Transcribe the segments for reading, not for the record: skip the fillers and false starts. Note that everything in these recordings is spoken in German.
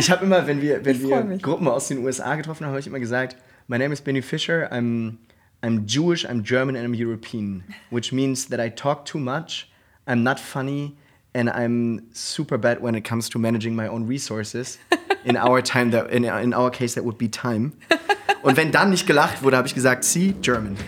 Ich habe immer, wenn wir Gruppen aus den USA getroffen haben, habe ich immer gesagt, my name is Benny Fischer, I'm Jewish, I'm German and I'm European, which means that I talk too much, I'm not funny and I'm super bad when it comes to managing my own resources. In our case that would be time. Und wenn dann nicht gelacht wurde, habe ich gesagt, see, German.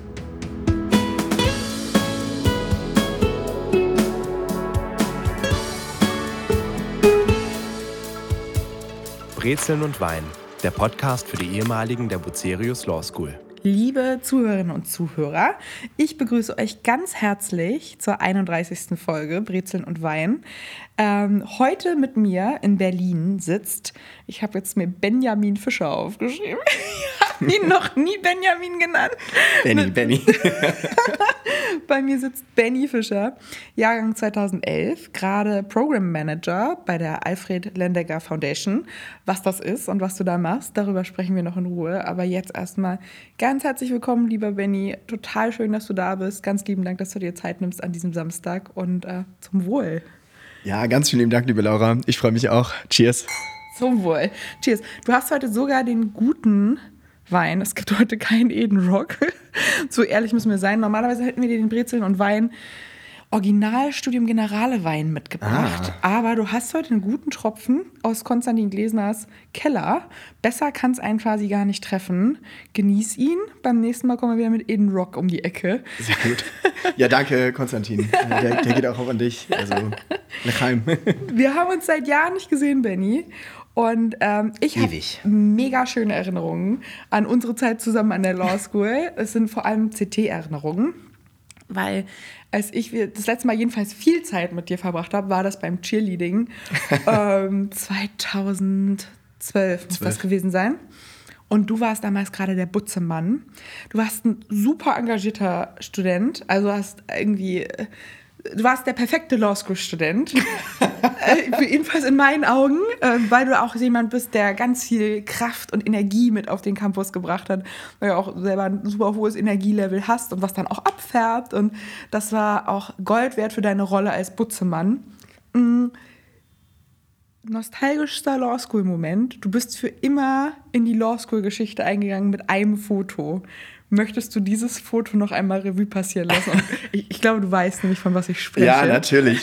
Brezeln und Wein, der Podcast für die Ehemaligen der Bucerius Law School. Liebe Zuhörerinnen und Zuhörer, ich begrüße euch ganz herzlich zur 31. Folge Brezeln und Wein. Heute mit mir in Berlin sitzt, ich habe jetzt mir Benjamin Fischer aufgeschrieben. Ich habe ihn noch nie Benjamin genannt. Benny. Bei mir sitzt Benny Fischer, Jahrgang 2011, gerade Program Manager bei der Alfred Lendegger Foundation. Was das ist und was du da machst, darüber sprechen wir noch in Ruhe. Aber jetzt erstmal ganz herzlich willkommen, lieber Benny. Total schön, dass du da bist. Ganz lieben Dank, dass du dir Zeit nimmst an diesem Samstag und zum Wohl. Ja, ganz vielen Dank, liebe Laura. Ich freue mich auch. Cheers. Zum Wohl. Cheers. Du hast heute sogar den guten Wein. Es gibt heute keinen Eden Rock. So ehrlich müssen wir sein. Normalerweise hätten wir dir den Brezeln und Wein Original Studium Generale Wein mitgebracht. Ah. Aber du hast heute einen guten Tropfen aus Konstantin Glesners Keller. Besser kann es einen quasi gar nicht treffen. Genieß ihn. Beim nächsten Mal kommen wir wieder mit Eden Rock um die Ecke. Sehr gut. Ja, danke, Konstantin. Der geht auch an dich. Also, nach heim. Wir haben uns seit Jahren nicht gesehen, Benny. Und ich habe mega schöne Erinnerungen an unsere Zeit zusammen an der Law School. Es sind vor allem CT-Erinnerungen, weil als ich das letzte Mal jedenfalls viel Zeit mit dir verbracht habe, war das beim Cheerleading 2012 muss das gewesen sein. Und du warst damals gerade der Butzemann. Du warst ein super engagierter Student, also du warst der perfekte Law School-Student, jedenfalls in meinen Augen, weil du auch jemand bist, der ganz viel Kraft und Energie mit auf den Campus gebracht hat, weil du auch selber ein super hohes Energielevel hast und was dann auch abfärbt. Und das war auch Gold wert für deine Rolle als Butzemann. Nostalgischster Law School-Moment. Du bist für immer in die Law School-Geschichte eingegangen mit einem Foto. Möchtest du dieses Foto noch einmal Revue passieren lassen? Ich glaube, du weißt nämlich, von was ich spreche. Ja, natürlich.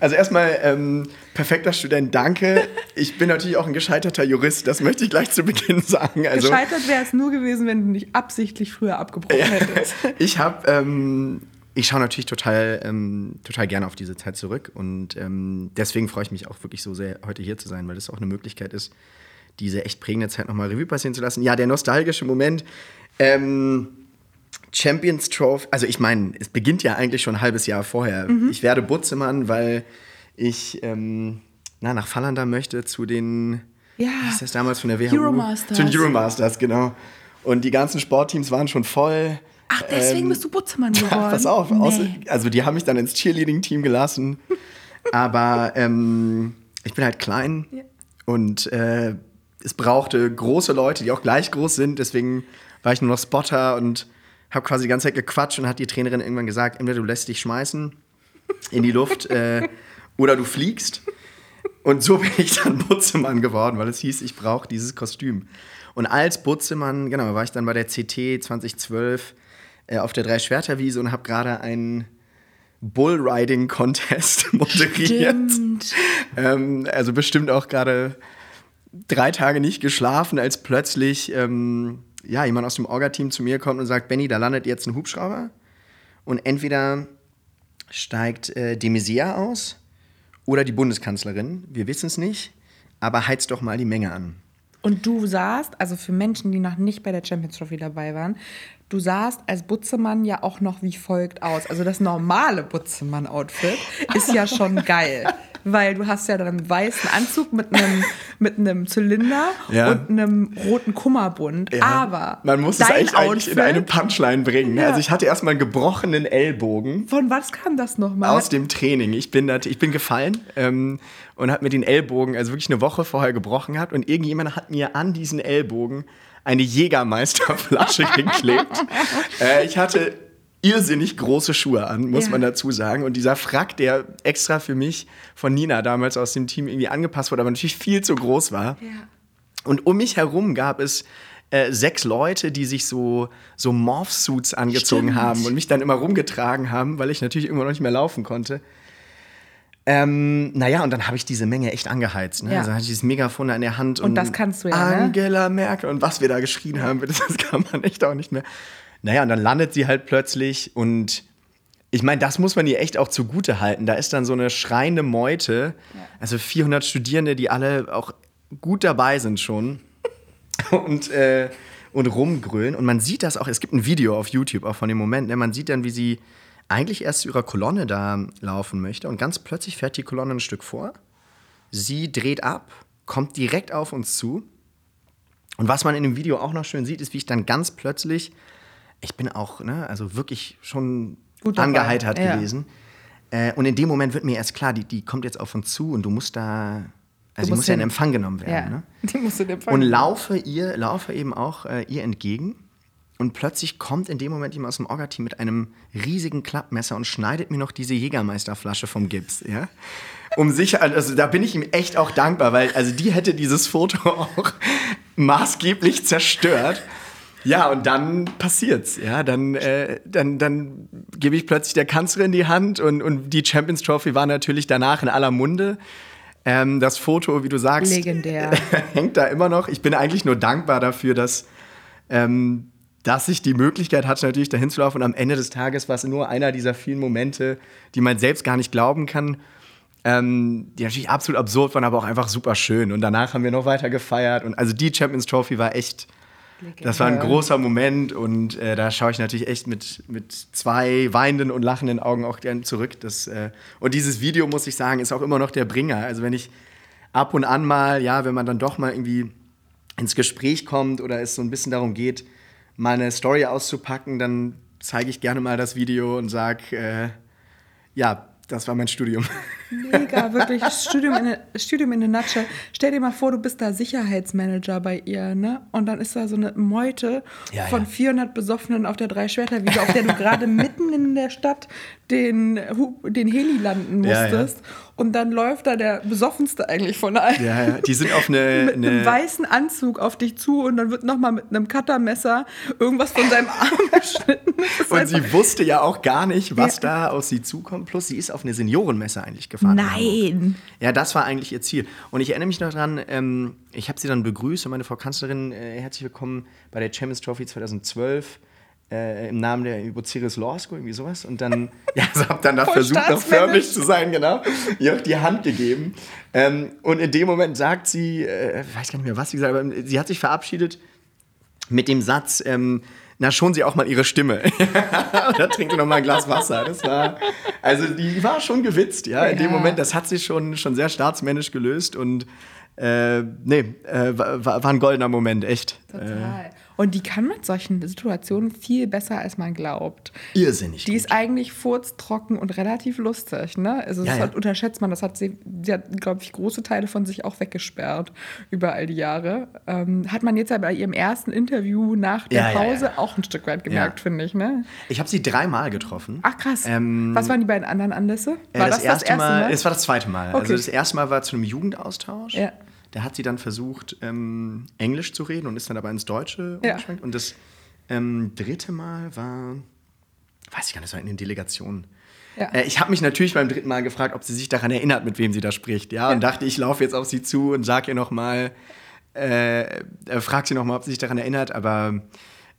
Also erstmal, perfekter Student, danke. Ich bin natürlich auch ein gescheiterter Jurist, das möchte ich gleich zu Beginn sagen. Also, gescheitert wäre es nur gewesen, wenn du nicht absichtlich früher abgebrochen hättest. Ich schaue natürlich total gerne auf diese Zeit zurück und deswegen freue ich mich auch wirklich so sehr, heute hier zu sein, weil das auch eine Möglichkeit ist, diese echt prägende Zeit nochmal Revue passieren zu lassen. Ja, der nostalgische Moment. Champions Trophy, also ich meine, es beginnt ja eigentlich schon ein halbes Jahr vorher. Mhm. Ich werde Butzemann, weil ich nach Fallander möchte zu den, was ist das damals von der WHU? Euromasters. Zu den Euromasters, genau. Und die ganzen Sportteams waren schon voll. Ach, deswegen bist du Butzemann geworden? Ja, pass auf, also die haben mich dann ins Cheerleading-Team gelassen. Aber ich bin halt klein und es brauchte große Leute, die auch gleich groß sind, deswegen war ich nur noch Spotter und habe quasi die ganze Zeit gequatscht und hat die Trainerin irgendwann gesagt, entweder du lässt dich schmeißen in die Luft oder du fliegst. Und so bin ich dann Butzemann geworden, weil es hieß, ich brauche dieses Kostüm. Und als Butzemann, genau, war ich dann bei der CT 2012 auf der Dreischwerterwiese und habe gerade einen Bullriding-Contest moderiert. Stimmt. Also bestimmt auch gerade 3 Tage nicht geschlafen, als plötzlich jemand aus dem Orga-Team zu mir kommt und sagt, Benny, da landet jetzt ein Hubschrauber und entweder steigt de Maizière aus oder die Bundeskanzlerin. Wir wissen es nicht, aber heiz doch mal die Menge an. Und du saßt, also für Menschen, die noch nicht bei der Champions Trophy dabei waren, du saßt als Butzemann ja auch noch wie folgt aus. Also das normale Butzemann-Outfit ist ja schon geil. Weil du hast ja dann einen weißen Anzug mit einem Zylinder und einem roten Kummerbund. Ja. Aber man muss es eigentlich in eine Punchline bringen. Ja. Also ich hatte erstmal einen gebrochenen Ellbogen. Von was kam das nochmal? Aus dem Training. Ich bin gefallen und habe mir den Ellbogen, also wirklich eine Woche vorher gebrochen gehabt. Und irgendjemand hat mir an diesen Ellbogen eine Jägermeisterflasche geklebt. Ich hatte irrsinnig große Schuhe an, muss man dazu sagen. Und dieser Frack, der extra für mich von Nina damals aus dem Team irgendwie angepasst wurde, aber natürlich viel zu groß war. Ja. Und um mich herum gab es 6 Leute, die sich so Morphsuits angezogen haben und mich dann immer rumgetragen haben, weil ich natürlich irgendwann noch nicht mehr laufen konnte. Naja, und dann habe ich diese Menge echt angeheizt. Ne? Ja. Also hatte ich dieses Megafon in der Hand. Und das kannst du ja, Angela Merkel und was wir da geschrien haben, das kann man echt auch nicht mehr. Naja, und dann landet sie halt plötzlich und ich meine, das muss man ihr echt auch zugute halten. Da ist dann so eine schreiende Meute, also 400 Studierende, die alle auch gut dabei sind schon und rumgrölen. Und man sieht das auch, es gibt ein Video auf YouTube auch von dem Moment, ne? Man sieht dann, wie sie eigentlich erst zu ihrer Kolonne da laufen möchte und ganz plötzlich fährt die Kolonne ein Stück vor. Sie dreht ab, kommt direkt auf uns zu. Und was man in dem Video auch noch schön sieht, ist, wie ich dann ganz plötzlich, ich bin auch, ne, also wirklich schon gut angeheitert gewesen. Und in dem Moment wird mir erst klar, die kommt jetzt auf uns zu und du musst da, also sie muss ja in Empfang genommen werden. Ja, ne? Die muss in Empfang und laufe eben auch ihr entgegen. Und plötzlich kommt in dem Moment jemand aus dem Orga-Team mit einem riesigen Klappmesser und schneidet mir noch diese Jägermeisterflasche vom Gips, ja? Um sicher, also da bin ich ihm echt auch dankbar, weil also die hätte dieses Foto auch maßgeblich zerstört. Ja, und dann passiert's, ja, dann gebe ich plötzlich der Kanzlerin die Hand und die Champions Trophy war natürlich danach in aller Munde. Das Foto, wie du sagst, legendär. Hängt da immer noch. Ich bin eigentlich nur dankbar dafür, dass ich die Möglichkeit hatte, natürlich dahin zu laufen. Und am Ende des Tages war es nur einer dieser vielen Momente, die man selbst gar nicht glauben kann, die natürlich absolut absurd waren, aber auch einfach super schön. Und danach haben wir noch weiter gefeiert. Und also die Champions Trophy war echt, das war ein großer Moment. Und da schaue ich natürlich echt mit 2 weinenden und lachenden Augen auch gerne zurück. Und dieses Video, muss ich sagen, ist auch immer noch der Bringer. Also wenn ich ab und an mal, ja, wenn man dann doch mal irgendwie ins Gespräch kommt oder es so ein bisschen darum geht, meine Story auszupacken, dann zeige ich gerne mal das Video und sage, ja, das war mein Studium. Mega, wirklich, Studium in a nutshell. Stell dir mal vor, du bist da Sicherheitsmanager bei ihr, ne? Und dann ist da so eine Meute von 400 Besoffenen auf der 3-Schwerter-Wiese, auf der du gerade mitten in der Stadt den Heli landen musstest. Ja, ja. Und dann läuft da der Besoffenste eigentlich von allen. Ja, ja. Die sind auf mit einem weißen Anzug auf dich zu und dann wird nochmal mit einem Cuttermesser irgendwas von seinem Arm geschnitten. Und sie wusste ja auch gar nicht, was da auf sie zukommt. Plus, sie ist auf eine Seniorenmesse eigentlich gefahren. Nein! Ja, das war eigentlich ihr Ziel. Und ich erinnere mich noch dran, ich habe sie dann begrüßt und meine Frau Kanzlerin, herzlich willkommen bei der Champions Trophy 2012. Im Namen der Ibociris Law School, irgendwie sowas. Und dann, also hab dann da versucht, noch förmlich zu sein, genau. Ihr auch die Hand gegeben. Und in dem Moment sagt sie, weiß gar nicht mehr, was sie gesagt hat, aber sie hat sich verabschiedet mit dem Satz, na, schonen Sie auch mal Ihre Stimme. Oder trinken noch mal ein Glas Wasser. Das war, also die war schon gewitzt, ja, in dem Moment. Das hat sie schon sehr staatsmännisch gelöst und war ein goldener Moment, echt. Total. Und die kann mit solchen Situationen viel besser, als man glaubt. Irrsinnig. Die ist eigentlich furztrocken und relativ lustig, ne? Also das unterschätzt man. Das hat sie hat, glaube ich, große Teile von sich auch weggesperrt über all die Jahre. Hat man jetzt ja bei ihrem ersten Interview nach der Pause auch ein Stück weit gemerkt, finde ich, ne? Ich habe sie 3 Mal getroffen. Ach krass. Was waren die beiden anderen Anlässe? War das erste Mal? Es war das zweite Mal. Okay. Also das erste Mal war zu einem Jugendaustausch. Ja. Da hat sie dann versucht, Englisch zu reden und ist dann aber ins Deutsche umgeschwenkt. Und das dritte Mal war, weiß ich gar nicht, war in den Delegationen. Ja. Ich habe mich natürlich beim dritten Mal gefragt, ob sie sich daran erinnert, mit wem sie da spricht. Ja? Und dachte, ich laufe jetzt auf sie zu und sag ihr nochmal, frag sie nochmal, ob sie sich daran erinnert. Aber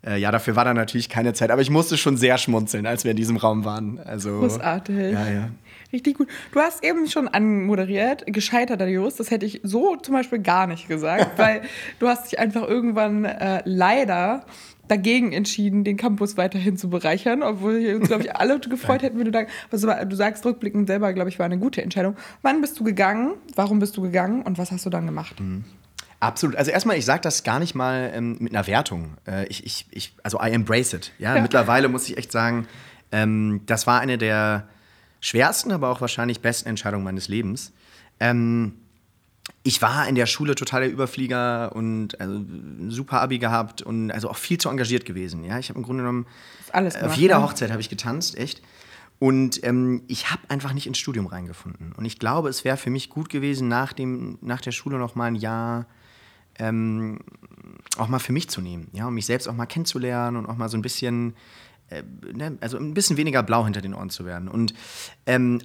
dafür war dann natürlich keine Zeit. Aber ich musste schon sehr schmunzeln, als wir in diesem Raum waren. Also, großartig. Ja, ja. Richtig gut. Du hast eben schon anmoderiert, gescheiterter Jurist. Das hätte ich so zum Beispiel gar nicht gesagt, weil du hast dich einfach irgendwann leider dagegen entschieden, den Campus weiterhin zu bereichern, obwohl wir uns, glaube ich, alle gefreut hätten, wenn du da, also, du sagst rückblickend selber, glaube ich, war eine gute Entscheidung. Wann bist du gegangen? Warum bist du gegangen? Und was hast du dann gemacht? Mhm. Absolut. Also erstmal, ich sage das gar nicht mal mit einer Wertung. Also I embrace it. Ja? Mittlerweile muss ich echt sagen, das war eine der schwersten, aber auch wahrscheinlich besten Entscheidung meines Lebens. ich war in der Schule total der Überflieger und also ein super Abi gehabt und also auch viel zu engagiert gewesen. Ja? Ich habe im Grunde genommen alles gemacht, auf jeder Hochzeit habe ich getanzt, echt. Und ich habe einfach nicht ins Studium reingefunden. Und ich glaube, es wäre für mich gut gewesen, nach der Schule noch mal ein Jahr auch mal für mich zu nehmen, ja, um mich selbst auch mal kennenzulernen und auch mal so ein bisschen, also ein bisschen weniger blau hinter den Ohren zu werden. Und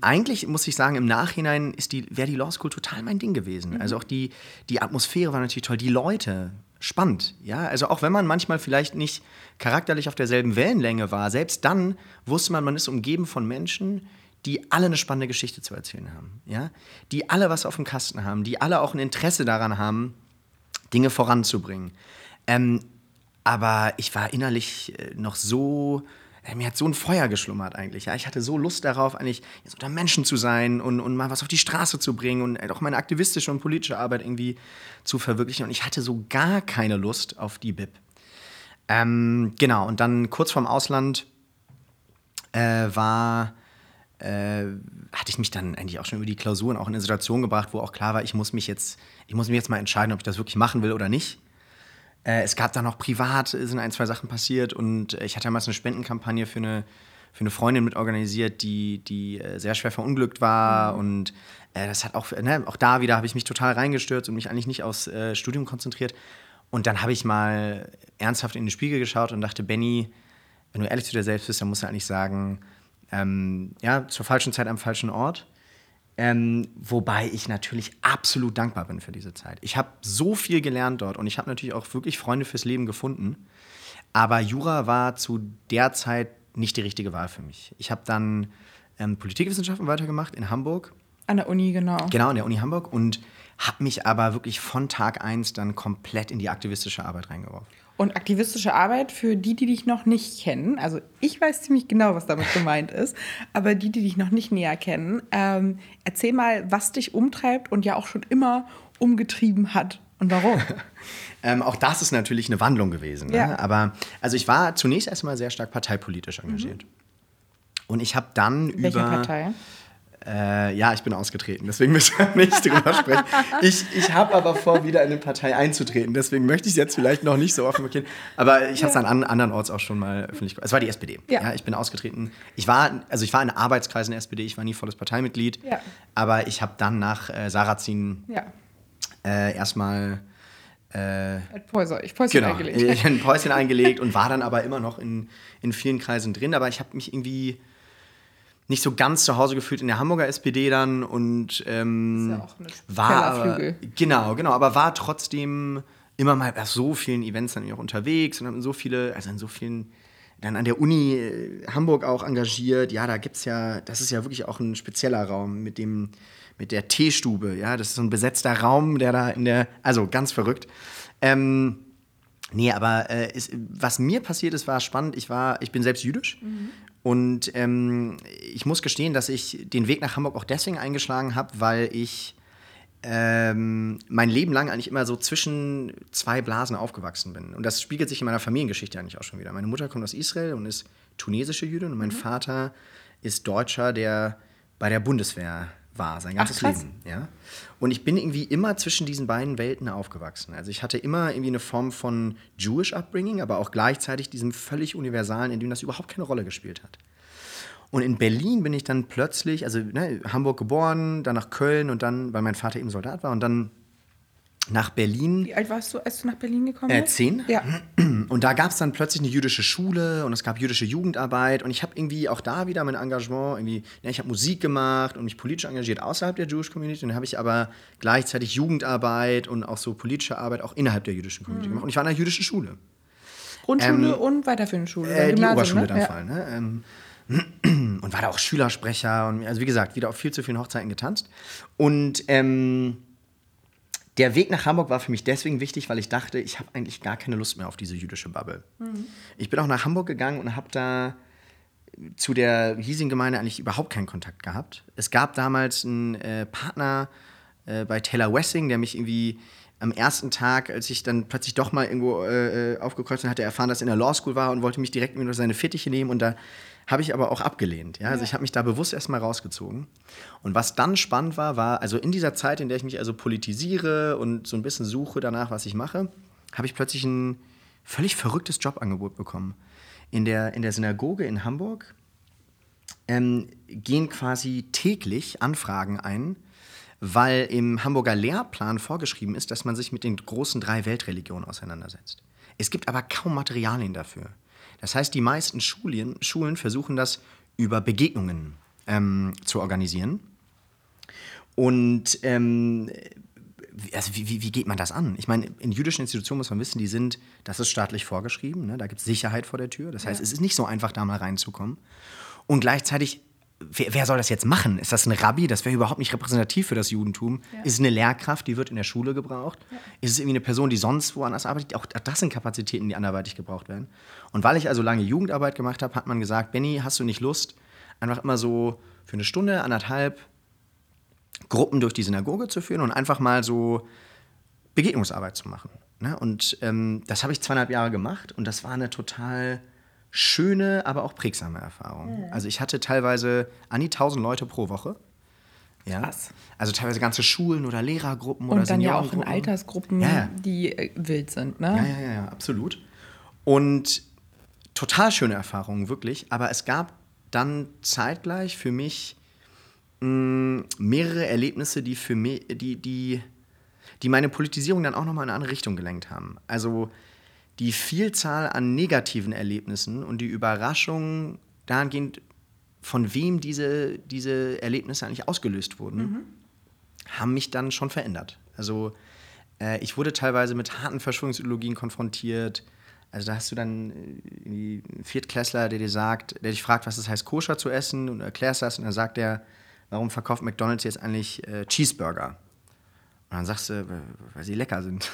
eigentlich muss ich sagen, im Nachhinein wäre die Law School total mein Ding gewesen. Mhm. Also auch die Atmosphäre war natürlich toll, die Leute, spannend, ja, also auch wenn man manchmal vielleicht nicht charakterlich auf derselben Wellenlänge war, selbst dann wusste man, man ist umgeben von Menschen, die alle eine spannende Geschichte zu erzählen haben, ja, die alle was auf dem Kasten haben, die alle auch ein Interesse daran haben, Dinge voranzubringen. Aber ich war innerlich noch so, mir hat so ein Feuer geschlummert eigentlich. Ja? Ich hatte so Lust darauf, eigentlich jetzt unter Menschen zu sein und mal was auf die Straße zu bringen und auch meine aktivistische und politische Arbeit irgendwie zu verwirklichen. Und ich hatte so gar keine Lust auf die BIP. Genau, und dann kurz vorm Ausland hatte ich mich dann eigentlich auch schon über die Klausuren auch in eine Situation gebracht, wo auch klar war, ich muss mich jetzt mal entscheiden, ob ich das wirklich machen will oder nicht. Es gab dann auch privat, sind ein, zwei Sachen passiert und ich hatte damals eine Spendenkampagne für eine Freundin mitorganisiert, die sehr schwer verunglückt war, mhm, und das hat auch, ne, auch da wieder habe ich mich total reingestürzt und mich eigentlich nicht aufs Studium konzentriert. Und dann habe ich mal ernsthaft in den Spiegel geschaut und dachte, Benni, wenn du ehrlich zu dir selbst bist, dann musst du eigentlich sagen, ja, zur falschen Zeit am falschen Ort. Wobei ich natürlich absolut dankbar bin für diese Zeit. Ich habe so viel gelernt dort und ich habe natürlich auch wirklich Freunde fürs Leben gefunden. Aber Jura war zu der Zeit nicht die richtige Wahl für mich. Ich habe dann Politikwissenschaften weitergemacht in Hamburg. An der Uni, genau. Genau, an der Uni Hamburg, und habe mich aber wirklich von Tag 1 dann komplett in die aktivistische Arbeit reingeworfen. Und aktivistische Arbeit, für die dich noch nicht kennen, also ich weiß ziemlich genau, was damit gemeint ist, aber die dich noch nicht näher kennen, erzähl mal, was dich umtreibt und ja auch schon immer umgetrieben hat und warum. Auch das ist natürlich eine Wandlung gewesen. Ja. Ne? Aber also ich war zunächst erstmal sehr stark parteipolitisch engagiert. Mhm. Und ich habe dann welche Partei? Ja, ich bin ausgetreten, deswegen müssen wir nicht drüber sprechen. Ich habe aber vor, wieder in eine Partei einzutreten, deswegen möchte ich es jetzt vielleicht noch nicht so offen erklären. Aber ich habe es ja an anderen Orts auch schon mal öffentlich. Es war die SPD. Ja. Ja, ich bin ausgetreten. Ich war in Arbeitskreisen der SPD, ich war nie volles Parteimitglied. Ja. Aber ich habe dann nach Sarrazin erstmal ein Päuschen eingelegt und war dann aber immer noch in vielen Kreisen drin. Aber ich habe mich irgendwie nicht so ganz zu Hause gefühlt in der Hamburger SPD dann und war trotzdem immer mal bei so vielen Events dann auch unterwegs und haben dann an der Uni Hamburg auch engagiert. Ja, da gibt's ja, das ist ja wirklich auch ein spezieller Raum mit der Teestube, ja, das ist so ein besetzter Raum, der da also ganz verrückt. Was mir passiert ist, war spannend. Ich bin selbst jüdisch. Mhm. Und ich muss gestehen, dass ich den Weg nach Hamburg auch deswegen eingeschlagen habe, weil ich mein Leben lang eigentlich immer so zwischen zwei Blasen aufgewachsen bin. Und das spiegelt sich in meiner Familiengeschichte eigentlich auch schon wieder. Meine Mutter kommt aus Israel und ist tunesische Jüdin und mein Vater ist Deutscher, der bei der Bundeswehr war, sein ganzes Leben. Ja? Und ich bin irgendwie immer zwischen diesen beiden Welten aufgewachsen. Also ich hatte immer irgendwie eine Form von Jewish Upbringing, aber auch gleichzeitig diesem völlig universalen, in dem das überhaupt keine Rolle gespielt hat. Und in Berlin bin ich dann plötzlich, Hamburg geboren, dann nach Köln und dann, weil mein Vater eben Soldat war, und dann nach Berlin. Wie alt warst du, als du nach Berlin gekommen bist? 10. Ja. Und da gab es dann plötzlich eine jüdische Schule und es gab jüdische Jugendarbeit. Und ich habe irgendwie auch da wieder mein Engagement, ich habe Musik gemacht und mich politisch engagiert außerhalb der Jewish Community. Und dann habe ich aber gleichzeitig Jugendarbeit und auch so politische Arbeit auch innerhalb der jüdischen Community gemacht. Und ich war in einer jüdischen Schule. Grundschule und weiterführende Schule. Die Oberschule, ne? Dann ja. Fallen. Ne? Und war da auch Schülersprecher. Und also wie gesagt, wieder auf viel zu vielen Hochzeiten getanzt. Und der Weg nach Hamburg war für mich deswegen wichtig, weil ich dachte, ich habe eigentlich gar keine Lust mehr auf diese jüdische Bubble. Mhm. Ich bin auch nach Hamburg gegangen und habe da zu der hiesigen Gemeinde eigentlich überhaupt keinen Kontakt gehabt. Es gab damals einen Partner bei Taylor Wessing, der mich irgendwie am ersten Tag, als ich dann plötzlich doch mal irgendwo aufgekreuzt bin, hatte er erfahren, dass er in der Law School war und wollte mich direkt mit seine Fittiche nehmen. Und da habe ich aber auch abgelehnt. Ja? Also ich habe mich da bewusst erstmal rausgezogen. Und was dann spannend war, war, also in dieser Zeit, in der ich mich also politisiere und so ein bisschen suche danach, was ich mache, habe ich plötzlich ein völlig verrücktes Jobangebot bekommen. In der Synagoge in Hamburg gehen quasi täglich Anfragen ein, weil im Hamburger Lehrplan vorgeschrieben ist, dass man sich mit den großen 3 Weltreligionen auseinandersetzt. Es gibt aber kaum Materialien dafür. Das heißt, die meisten Schulen versuchen das über Begegnungen zu organisieren. Und also wie geht man das an? Ich meine, in jüdischen Institutionen muss man wissen, das ist staatlich vorgeschrieben, ne? Da gibt es Sicherheit vor der Tür. Das heißt, es ist nicht so einfach, da mal reinzukommen. Und gleichzeitig, wer soll das jetzt machen? Ist das ein Rabbi? Das wäre überhaupt nicht repräsentativ für das Judentum. Ja. Ist es eine Lehrkraft, die wird in der Schule gebraucht? Ja. Ist es irgendwie eine Person, die sonst woanders arbeitet? Auch das sind Kapazitäten, die anderweitig gebraucht werden. Und weil ich also lange Jugendarbeit gemacht habe, hat man gesagt, Benni, hast du nicht Lust, einfach immer so für eine Stunde, 1,5 Gruppen durch die Synagoge zu führen und einfach mal so Begegnungsarbeit zu machen. Ne? Und das habe ich 2,5 Jahre gemacht und das war eine total schöne, aber auch prägsame Erfahrung. Ja. Also ich hatte teilweise an die 1000 Leute pro Woche. Ja. Krass. Also teilweise ganze Schulen oder Lehrergruppen oder Seniorengruppen. Und dann ja auch in Altersgruppen, die wild sind. Ne? Ja, absolut. Und total schöne Erfahrungen, wirklich. Aber es gab dann zeitgleich für mich mehrere Erlebnisse, die meine Politisierung dann auch nochmal in eine andere Richtung gelenkt haben. Also die Vielzahl an negativen Erlebnissen und die Überraschung dahingehend, von wem diese Erlebnisse eigentlich ausgelöst wurden, haben mich dann schon verändert. Also ich wurde teilweise mit harten Verschwörungsideologien konfrontiert. Also da hast du dann einen Viertklässler, der dich fragt, was es heißt, koscher zu essen, und du erklärst das und dann sagt er, warum verkauft McDonald's jetzt eigentlich Cheeseburger? Und dann sagst du, weil sie lecker sind.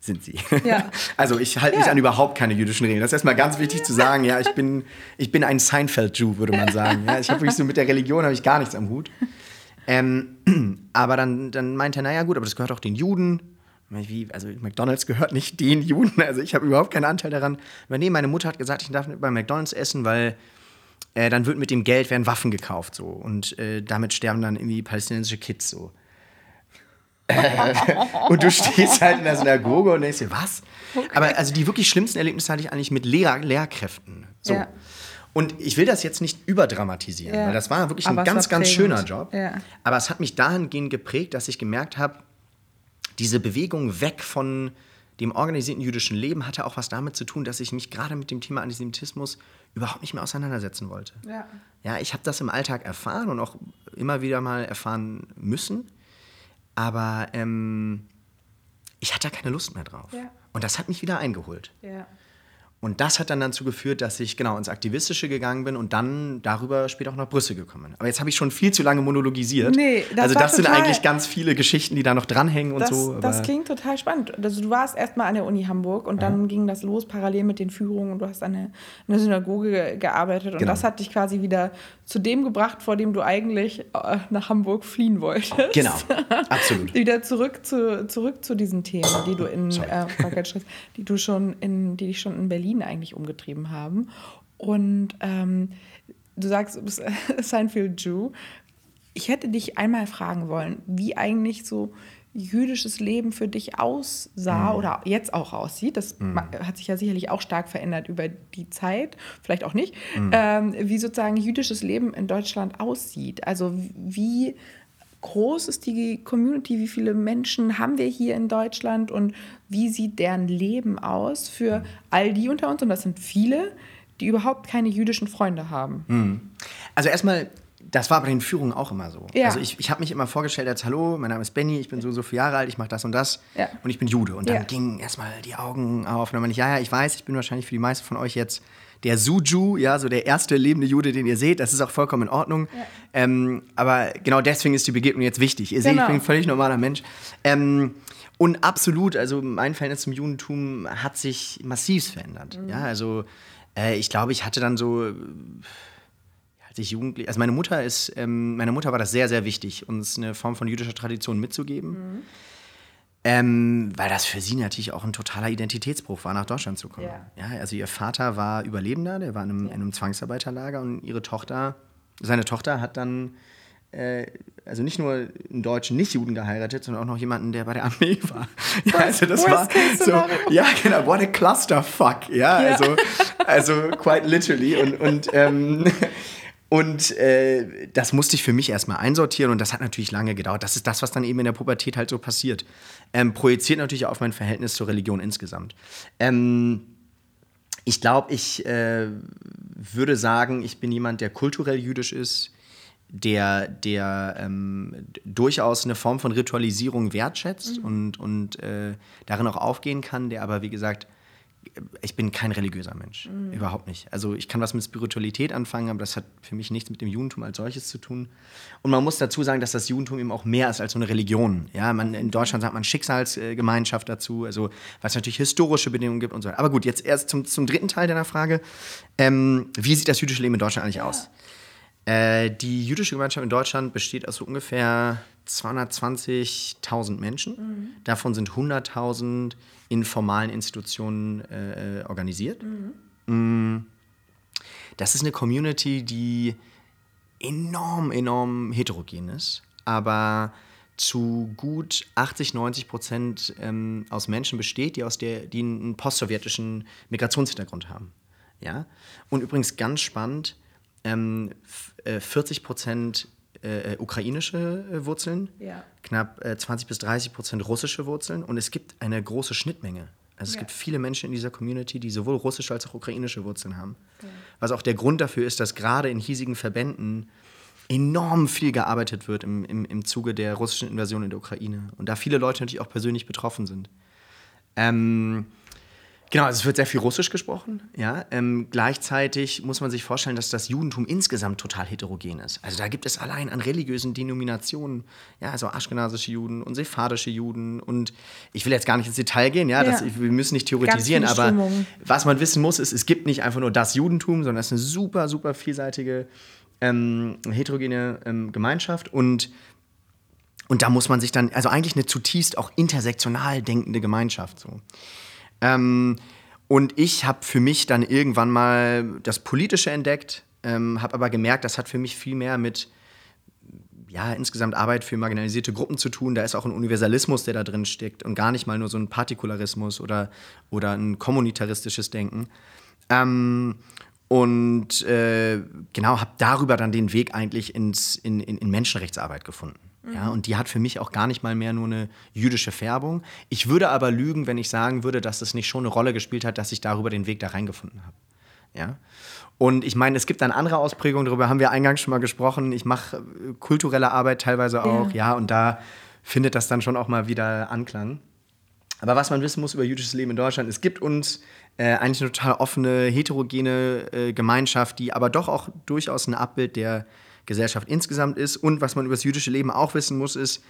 Sind sie. Ja. Also ich halte mich an überhaupt keine jüdischen Regeln. Das ist erstmal ganz wichtig zu sagen. Ja, ich bin ein Seinfeld-Jew, würde man sagen. Ja, ich habe wirklich so mit der Religion habe ich gar nichts am Hut. Aber dann meint er, naja gut, aber das gehört auch den Juden. Also McDonald's gehört nicht den Juden. Also ich habe überhaupt keinen Anteil daran. Aber nee, meine Mutter hat gesagt, ich darf nicht bei McDonald's essen, weil dann wird mit dem Geld werden Waffen gekauft. So. Und damit sterben dann irgendwie palästinensische Kids so. Und du stehst halt in der Synagoge und denkst dir, was? Okay. Aber also die wirklich schlimmsten Erlebnisse hatte ich eigentlich mit Lehrkräften. So. Ja. Und ich will das jetzt nicht überdramatisieren, weil das war wirklich ein ganz, ganz schöner Job. Ja. Aber es hat mich dahingehend geprägt, dass ich gemerkt habe, diese Bewegung weg von dem organisierten jüdischen Leben hatte auch was damit zu tun, dass ich mich gerade mit dem Thema Antisemitismus überhaupt nicht mehr auseinandersetzen wollte. Ja, ich habe das im Alltag erfahren und auch immer wieder mal erfahren müssen. Aber ich hatte da keine Lust mehr drauf. Ja. Und das hat mich wieder eingeholt. Ja. Und das hat dann dazu geführt, dass ich ins Aktivistische gegangen bin und dann darüber später auch nach Brüssel gekommen bin. Aber jetzt habe ich schon viel zu lange monologisiert. Nee, das sind eigentlich ganz viele Geschichten, die da noch dranhängen und so. Das klingt total spannend. Also du warst erstmal an der Uni Hamburg und dann ging das los, parallel mit den Führungen. Und du hast an einer Synagoge gearbeitet. Und das hat dich quasi wieder zu dem gebracht, vor dem du eigentlich nach Hamburg fliehen wolltest. Genau, absolut. Wieder zurück zu diesen Themen, die du die dich schon in Berlin eigentlich umgetrieben haben. Und du sagst, du bist Seinfeld-Jew. Ich hätte dich einmal fragen wollen, wie eigentlich so jüdisches Leben für dich aussah oder jetzt auch aussieht. Das hat sich ja sicherlich auch stark verändert über die Zeit, vielleicht auch nicht. Wie sozusagen jüdisches Leben in Deutschland aussieht. Also wie groß ist die Community, wie viele Menschen haben wir hier in Deutschland und wie sieht deren Leben aus für all die unter uns, und das sind viele, die überhaupt keine jüdischen Freunde haben. Also erstmal, das war bei den Führungen auch immer so. Ja. Also ich habe mich immer vorgestellt als, hallo, mein Name ist Benni, ich bin so und so viele Jahre alt, ich mache das und das und ich bin Jude. Und dann gingen erstmal die Augen auf und dann meine ich, ich weiß, ich bin wahrscheinlich für die meisten von euch jetzt der Suju, so der erste lebende Jude, den ihr seht, das ist auch vollkommen in Ordnung. Ja. Aber genau deswegen ist die Begegnung jetzt wichtig. Ihr seht, ich bin ein völlig normaler Mensch. Und absolut, also mein Verhältnis zum Judentum hat sich massiv verändert. Ich glaube, ich hatte dann so als ich Jugendlich, also meine Mutter war das sehr, sehr wichtig, uns eine Form von jüdischer Tradition mitzugeben. Mhm. Weil das für sie natürlich auch ein totaler Identitätsbruch war, nach Deutschland zu kommen. Ja. Ja, also ihr Vater war Überlebender, der war in einem Zwangsarbeiterlager und seine Tochter hat dann also nicht nur einen deutschen Nichtjuden geheiratet, sondern auch noch jemanden, der bei der Armee war. Ja, also das war so, ja genau, what a clusterfuck. Ja, ja. Also quite literally und das musste ich für mich erstmal einsortieren und das hat natürlich lange gedauert. Das ist das, was dann eben in der Pubertät halt so passiert. Projiziert natürlich auf mein Verhältnis zur Religion insgesamt. Ich glaube, ich würde sagen, ich bin jemand, der kulturell jüdisch ist, der durchaus eine Form von Ritualisierung wertschätzt und darin auch aufgehen kann, der aber, wie gesagt, ich bin kein religiöser Mensch, überhaupt nicht. Also ich kann was mit Spiritualität anfangen, aber das hat für mich nichts mit dem Judentum als solches zu tun. Und man muss dazu sagen, dass das Judentum eben auch mehr ist als so eine Religion. Ja, in Deutschland sagt man Schicksalsgemeinschaft dazu, also weil es natürlich historische Bedingungen gibt und so weiter. Aber gut, jetzt erst zum dritten Teil deiner Frage. Wie sieht das jüdische Leben in Deutschland eigentlich aus? Die jüdische Gemeinschaft in Deutschland besteht aus so ungefähr 220.000 Menschen. Mhm. Davon sind 100.000 in formalen Institutionen organisiert. Mhm. Das ist eine Community, die enorm heterogen ist, aber zu gut 80-90% aus Menschen besteht, die einen postsowjetischen Migrationshintergrund haben. Ja? Und übrigens ganz spannend, 40% ukrainische Wurzeln, ja. Knapp 20-30% russische Wurzeln und es gibt eine große Schnittmenge. Also es gibt viele Menschen in dieser Community, die sowohl russische als auch ukrainische Wurzeln haben. Ja. Was auch der Grund dafür ist, dass gerade in hiesigen Verbänden enorm viel gearbeitet wird im Zuge der russischen Invasion in der Ukraine. Und da viele Leute natürlich auch persönlich betroffen sind. Genau, also es wird sehr viel Russisch gesprochen. Ja? Gleichzeitig muss man sich vorstellen, dass das Judentum insgesamt total heterogen ist. Also da gibt es allein an religiösen Denominationen, ja, also aschkenasische Juden und sephardische Juden und ich will jetzt gar nicht ins Detail gehen, ja, wir müssen nicht theoretisieren, aber was man wissen muss, ist, es gibt nicht einfach nur das Judentum, sondern es ist eine super, super vielseitige, heterogene Gemeinschaft und da muss man sich dann, also eigentlich eine zutiefst auch intersektional denkende Gemeinschaft so. Und ich habe für mich dann irgendwann mal das Politische entdeckt, habe aber gemerkt, das hat für mich viel mehr mit insgesamt Arbeit für marginalisierte Gruppen zu tun. Da ist auch ein Universalismus, der da drin steckt und gar nicht mal nur so ein Partikularismus oder ein kommunitaristisches Denken. Habe darüber dann den Weg eigentlich in Menschenrechtsarbeit gefunden. Ja, und die hat für mich auch gar nicht mal mehr nur eine jüdische Färbung. Ich würde aber lügen, wenn ich sagen würde, dass das nicht schon eine Rolle gespielt hat, dass ich darüber den Weg da reingefunden habe. Ja? Und ich meine, es gibt dann andere Ausprägungen, darüber haben wir eingangs schon mal gesprochen. Ich mache kulturelle Arbeit teilweise auch, und da findet das dann schon auch mal wieder Anklang. Aber was man wissen muss über jüdisches Leben in Deutschland, es gibt uns eigentlich eine total offene, heterogene Gemeinschaft, die aber doch auch durchaus ein Abbild der Gesellschaft insgesamt ist. Und was man über das jüdische Leben auch wissen muss, ist,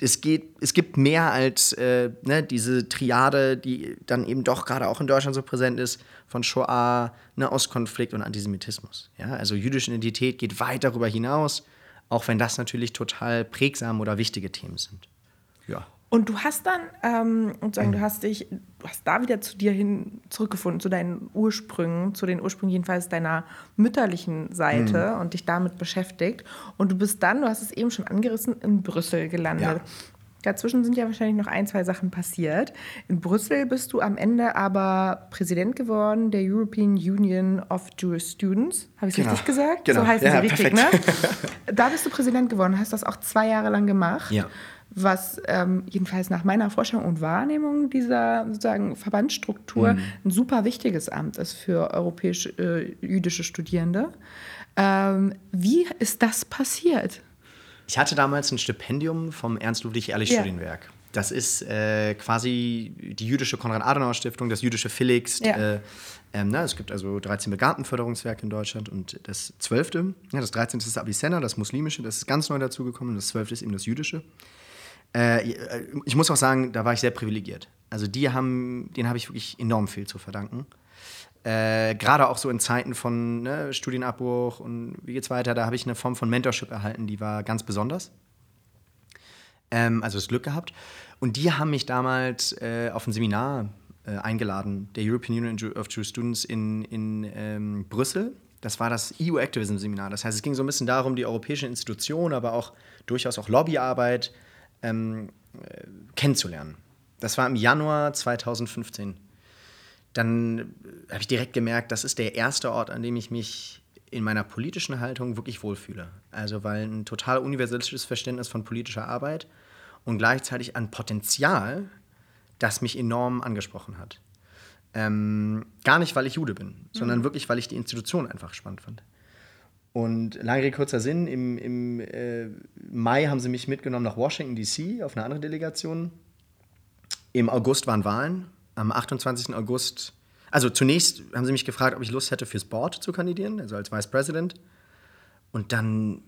es gibt mehr als diese Triade, die dann eben doch gerade auch in Deutschland so präsent ist, von Shoah, Nahostkonflikt und Antisemitismus. Ja? Also jüdische Identität geht weit darüber hinaus, auch wenn das natürlich total prägsame oder wichtige Themen sind. Ja. Und du hast dann, du hast da wieder zu dir hin zurückgefunden, zu den Ursprüngen jedenfalls deiner mütterlichen Seite und dich damit beschäftigt. Und du bist dann, du hast es eben schon angerissen, in Brüssel gelandet. Ja. Dazwischen sind ja wahrscheinlich noch 1-2 Sachen passiert. In Brüssel bist du am Ende aber Präsident geworden der European Union of Jewish Students. Habe ich es richtig gesagt? Genau. So heißen sie richtig, perfekt. Ne? Da bist du Präsident geworden, hast das auch 2 Jahre lang gemacht. Ja. Was jedenfalls nach meiner Forschung und Wahrnehmung dieser sozusagen Verbandsstruktur ein super wichtiges Amt ist für jüdische Studierende. Wie ist das passiert? Ich hatte damals ein Stipendium vom Ernst-Ludwig-Ehrlich-Studienwerk. Das ist quasi die jüdische Konrad-Adenauer-Stiftung, das jüdische Felix. Ja. Es gibt also 13 Begabtenförderungswerke in Deutschland und das 12., das 13. ist Avicenna, das muslimische, das ist ganz neu dazugekommen, das 12. ist eben das jüdische. Ich muss auch sagen, da war ich sehr privilegiert. Also denen habe ich wirklich enorm viel zu verdanken. gerade auch so in Zeiten von Studienabbruch und wie geht's weiter, da habe ich eine Form von Mentorship erhalten, die war ganz besonders. Also das Glück gehabt. Und die haben mich damals auf ein Seminar eingeladen, der European Union of Jewish Students in Brüssel. Das war das EU-Activism-Seminar. Das heißt, es ging so ein bisschen darum, die europäischen Institutionen, aber auch durchaus auch Lobbyarbeit kennenzulernen. Das war im Januar 2015. Dann habe ich direkt gemerkt, das ist der erste Ort, an dem ich mich in meiner politischen Haltung wirklich wohlfühle. Also weil ein total universelles Verständnis von politischer Arbeit und gleichzeitig an Potenzial, das mich enorm angesprochen hat. Gar nicht, weil ich Jude bin, sondern wirklich, weil ich die Institution einfach spannend fand. Und langer Rede, kurzer Sinn, im Mai haben sie mich mitgenommen nach Washington, D.C. auf eine andere Delegation. Im August waren Wahlen. Am 28. August... Also zunächst haben sie mich gefragt, ob ich Lust hätte, fürs Board zu kandidieren, also als Vice President. Und dann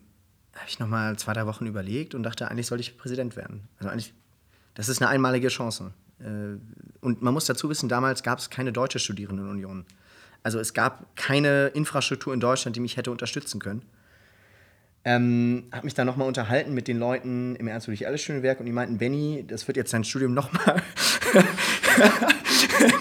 habe ich nochmal 2-3 Wochen überlegt und dachte, eigentlich sollte ich Präsident werden. Also eigentlich, das ist eine einmalige Chance. Und man muss dazu wissen, damals gab es keine deutsche Studierendenunion. Also es gab keine Infrastruktur in Deutschland, die mich hätte unterstützen können. Habe mich dann nochmal unterhalten mit den Leuten im Ernst-Ludwig-Ellis-Studienwerk und die meinten, Benni, das wird jetzt dein Studium nochmal...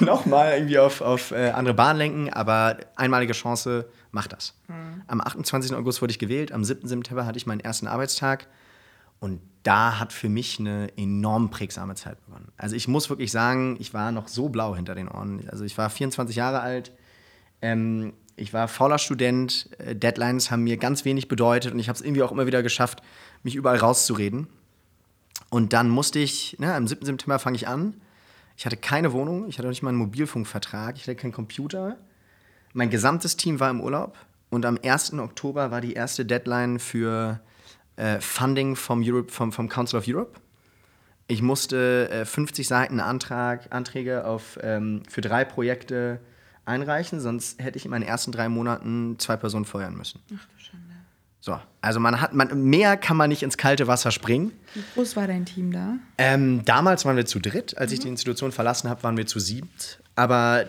nochmal irgendwie auf andere Bahn lenken, aber einmalige Chance, mach das. Mhm. Am 28. August wurde ich gewählt, am 7. September hatte ich meinen ersten Arbeitstag und da hat für mich eine enorm prägsame Zeit begonnen. Also ich muss wirklich sagen, ich war noch so blau hinter den Ohren. Also ich war 24 Jahre alt, ich war fauler Student, Deadlines haben mir ganz wenig bedeutet und ich habe es irgendwie auch immer wieder geschafft, mich überall rauszureden. Und dann musste ich, am 7. September fange ich an. Ich hatte keine Wohnung, ich hatte nicht mal einen Mobilfunkvertrag, ich hatte keinen Computer. Mein gesamtes Team war im Urlaub und am 1. Oktober war die erste Deadline für Funding vom Council of Europe. Ich musste 50 Seiten Anträge für 3 Projekte einreichen, sonst hätte ich in meinen ersten 3 Monaten 2 Personen feuern müssen. Ach du Schande. So, also mehr kann man nicht ins kalte Wasser springen. Wie groß war dein Team da? Damals waren wir zu dritt. Als ich die Institution verlassen habe, waren wir zu 7. Aber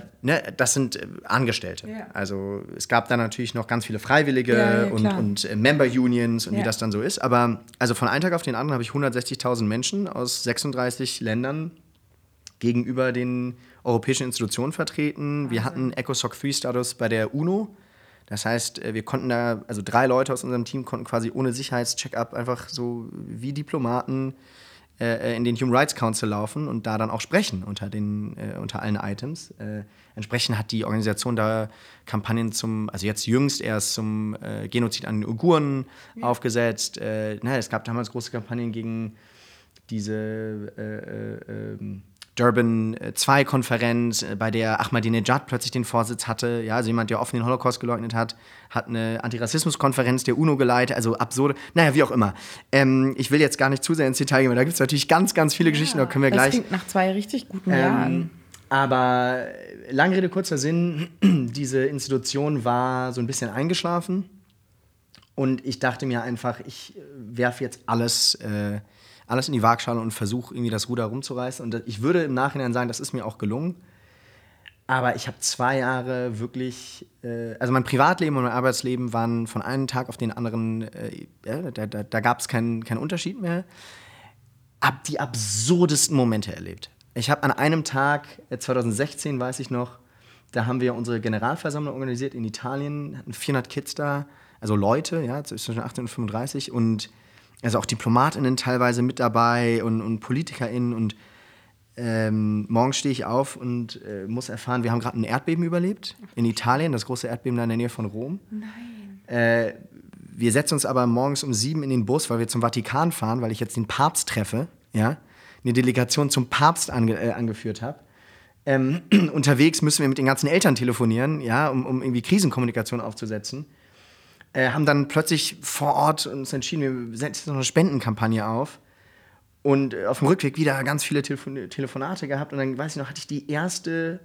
das sind Angestellte. Ja. Also es gab dann natürlich noch ganz viele Freiwillige und Member Unions und wie das dann so ist. Aber also von einem Tag auf den anderen habe ich 160.000 Menschen aus 36 Ländern gegenüber den europäischen Institutionen vertreten. Wir hatten ECOSOC 3-Status bei der UNO. Das heißt, wir konnten da, also 3 Leute aus unserem Team konnten quasi ohne Sicherheitscheck-up einfach so wie Diplomaten in den Human Rights Council laufen und da dann auch sprechen unter allen Items. Entsprechend hat die Organisation da Kampagnen also jetzt jüngst erst zum Genozid an den Uiguren aufgesetzt. Es gab damals große Kampagnen gegen diese Durban 2-Konferenz, bei der Ahmadinejad plötzlich den Vorsitz hatte. Ja, also jemand, der offen den Holocaust geleugnet hat, hat eine Antirassismuskonferenz der UNO geleitet. Also absurde, wie auch immer. Ich will jetzt gar nicht zu sehr ins Detail gehen, weil da gibt es natürlich ganz, ganz viele Geschichten, da können wir gleich... Das klingt nach 2 richtig guten Jahren. Aber lange Rede, kurzer Sinn, diese Institution war so ein bisschen eingeschlafen. Und ich dachte mir einfach, ich werfe jetzt alles in die Waagschale und versuche irgendwie das Ruder rumzureißen. Und ich würde im Nachhinein sagen, das ist mir auch gelungen. Aber ich habe 2 Jahre wirklich, also mein Privatleben und mein Arbeitsleben waren von einem Tag auf den anderen, da gab es keinen Unterschied mehr. Habe die absurdesten Momente erlebt. Ich habe an einem Tag, 2016 weiß ich noch, da haben wir unsere Generalversammlung organisiert in Italien, hatten 400 Kids da, also Leute, zwischen 18 und 35 und also auch DiplomatInnen teilweise mit dabei und PolitikerInnen. Und morgen stehe ich auf und muss erfahren, wir haben gerade ein Erdbeben überlebt in Italien, das große Erdbeben da in der Nähe von Rom. Nein. Wir setzen uns aber morgens um 7 in den Bus, weil wir zum Vatikan fahren, weil ich jetzt den Papst treffe, eine Delegation zum Papst angeführt habe. Unterwegs müssen wir mit den ganzen Eltern telefonieren, um irgendwie Krisenkommunikation aufzusetzen. Haben dann plötzlich vor Ort uns entschieden, wir setzen noch eine Spendenkampagne auf. Und auf dem Rückweg wieder ganz viele Telefonate gehabt. Und dann, weiß ich noch, hatte ich die erste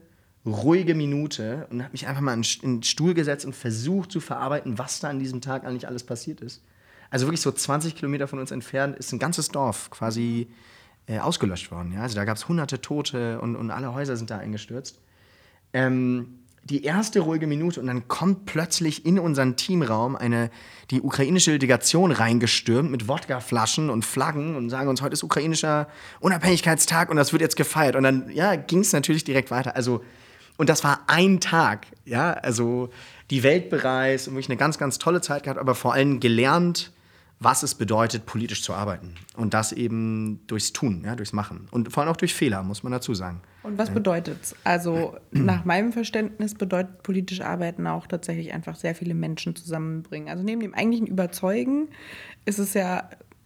ruhige Minute und habe mich einfach mal in den Stuhl gesetzt und versucht zu verarbeiten, was da an diesem Tag eigentlich alles passiert ist. Also wirklich so 20 Kilometer von uns entfernt ist ein ganzes Dorf quasi ausgelöscht worden. Ja? Also da gab es hunderte Tote und alle Häuser sind da eingestürzt. die erste ruhige Minute und dann kommt plötzlich in unseren Teamraum die ukrainische Delegation reingestürmt mit Wodkaflaschen und Flaggen und sagen uns, heute ist ukrainischer Unabhängigkeitstag und das wird jetzt gefeiert. Und dann ging es natürlich direkt weiter. Also, und das war ein Tag, ja, also die Welt bereist und wirklich eine ganz, ganz tolle Zeit gehabt, aber vor allem gelernt, was es bedeutet, politisch zu arbeiten. Und das eben durchs Tun, ja, durchs Machen. Und vor allem auch durch Fehler, muss man dazu sagen. Und was bedeutet's? Also nach meinem Verständnis bedeutet politisch arbeiten auch tatsächlich einfach sehr viele Menschen zusammenbringen. Also neben dem eigentlichen Überzeugen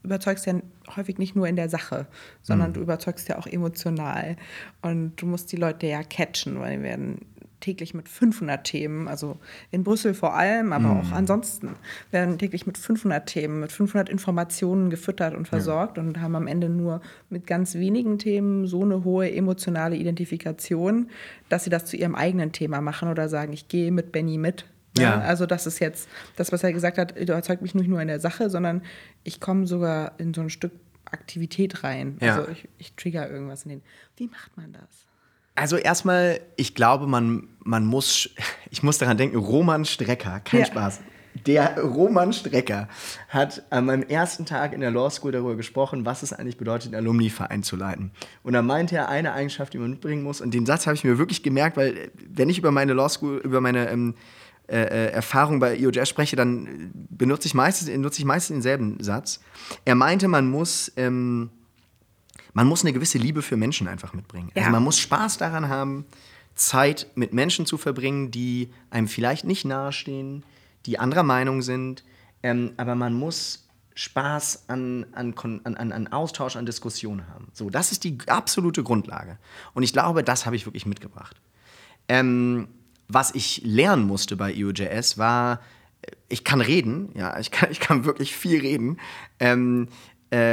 überzeugst ja häufig nicht nur in der Sache, sondern du überzeugst ja auch emotional. Und du musst die Leute ja catchen, weil die werden täglich mit 500 Themen, also in Brüssel vor allem, aber auch ansonsten, werden täglich mit 500 Themen, mit 500 Informationen gefüttert und versorgt und haben am Ende nur mit ganz wenigen Themen so eine hohe emotionale Identifikation, dass sie das zu ihrem eigenen Thema machen oder sagen, ich gehe mit Benni mit. Ja. Also das ist jetzt, das, was er gesagt hat, überzeugt mich nicht nur in der Sache, sondern ich komme sogar in so ein Stück Aktivität rein. Ja. Also ich trigger irgendwas in den. Wie macht man das? Also erstmal, ich glaube, ich muss daran denken, Roman Strecker, kein Spaß. Der Roman Strecker hat an meinem ersten Tag in der Law School darüber gesprochen, was es eigentlich bedeutet, einen Alumni-Verein zu leiten. Und da meinte er eine Eigenschaft, die man mitbringen muss. Und den Satz habe ich mir wirklich gemerkt, weil wenn ich über meine Law School, über meine Erfahrung bei IOJS spreche, dann nutze ich meistens denselben Satz. Er meinte, man muss eine gewisse Liebe für Menschen einfach mitbringen. Ja. Also man muss Spaß daran haben, Zeit mit Menschen zu verbringen, die einem vielleicht nicht nahestehen, die anderer Meinung sind. Aber man muss Spaß an Austausch, an Diskussion haben. So, das ist die absolute Grundlage. Und ich glaube, das habe ich wirklich mitgebracht. Was ich lernen musste bei IOJS war, ich kann reden, ja, ich kann wirklich viel reden.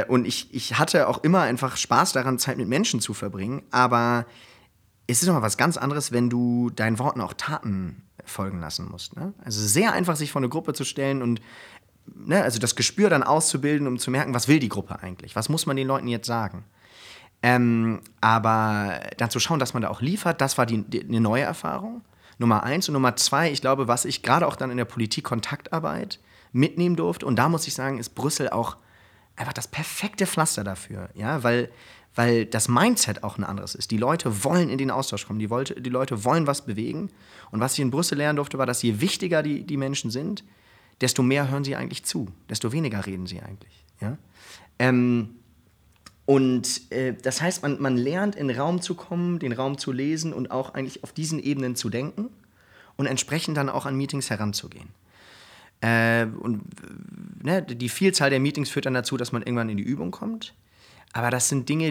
Und ich hatte auch immer einfach Spaß daran, Zeit mit Menschen zu verbringen. Aber es ist nochmal was ganz anderes, wenn du deinen Worten auch Taten folgen lassen musst. Ne? Also sehr einfach, sich vor eine Gruppe zu stellen und also das Gespür dann auszubilden, um zu merken, was will die Gruppe eigentlich? Was muss man den Leuten jetzt sagen? Aber dann zu schauen, dass man da auch liefert, das war eine neue Erfahrung. Nummer 1 und Nummer 2, ich glaube, was ich gerade auch dann in der Politik-Kontaktarbeit mitnehmen durfte. Und da muss ich sagen, ist Brüssel auch einfach das perfekte Pflaster dafür, ja, weil das Mindset auch ein anderes ist. Die Leute wollen in den Austausch kommen, die Leute wollen was bewegen. Und was ich in Brüssel lernen durfte, war, dass je wichtiger die Menschen sind, desto mehr hören sie eigentlich zu, desto weniger reden sie eigentlich. Ja? Das heißt, man lernt, in den Raum zu kommen, den Raum zu lesen und auch eigentlich auf diesen Ebenen zu denken und entsprechend dann auch an Meetings heranzugehen. Die Vielzahl der Meetings führt dann dazu, dass man irgendwann in die Übung kommt. Aber das sind Dinge,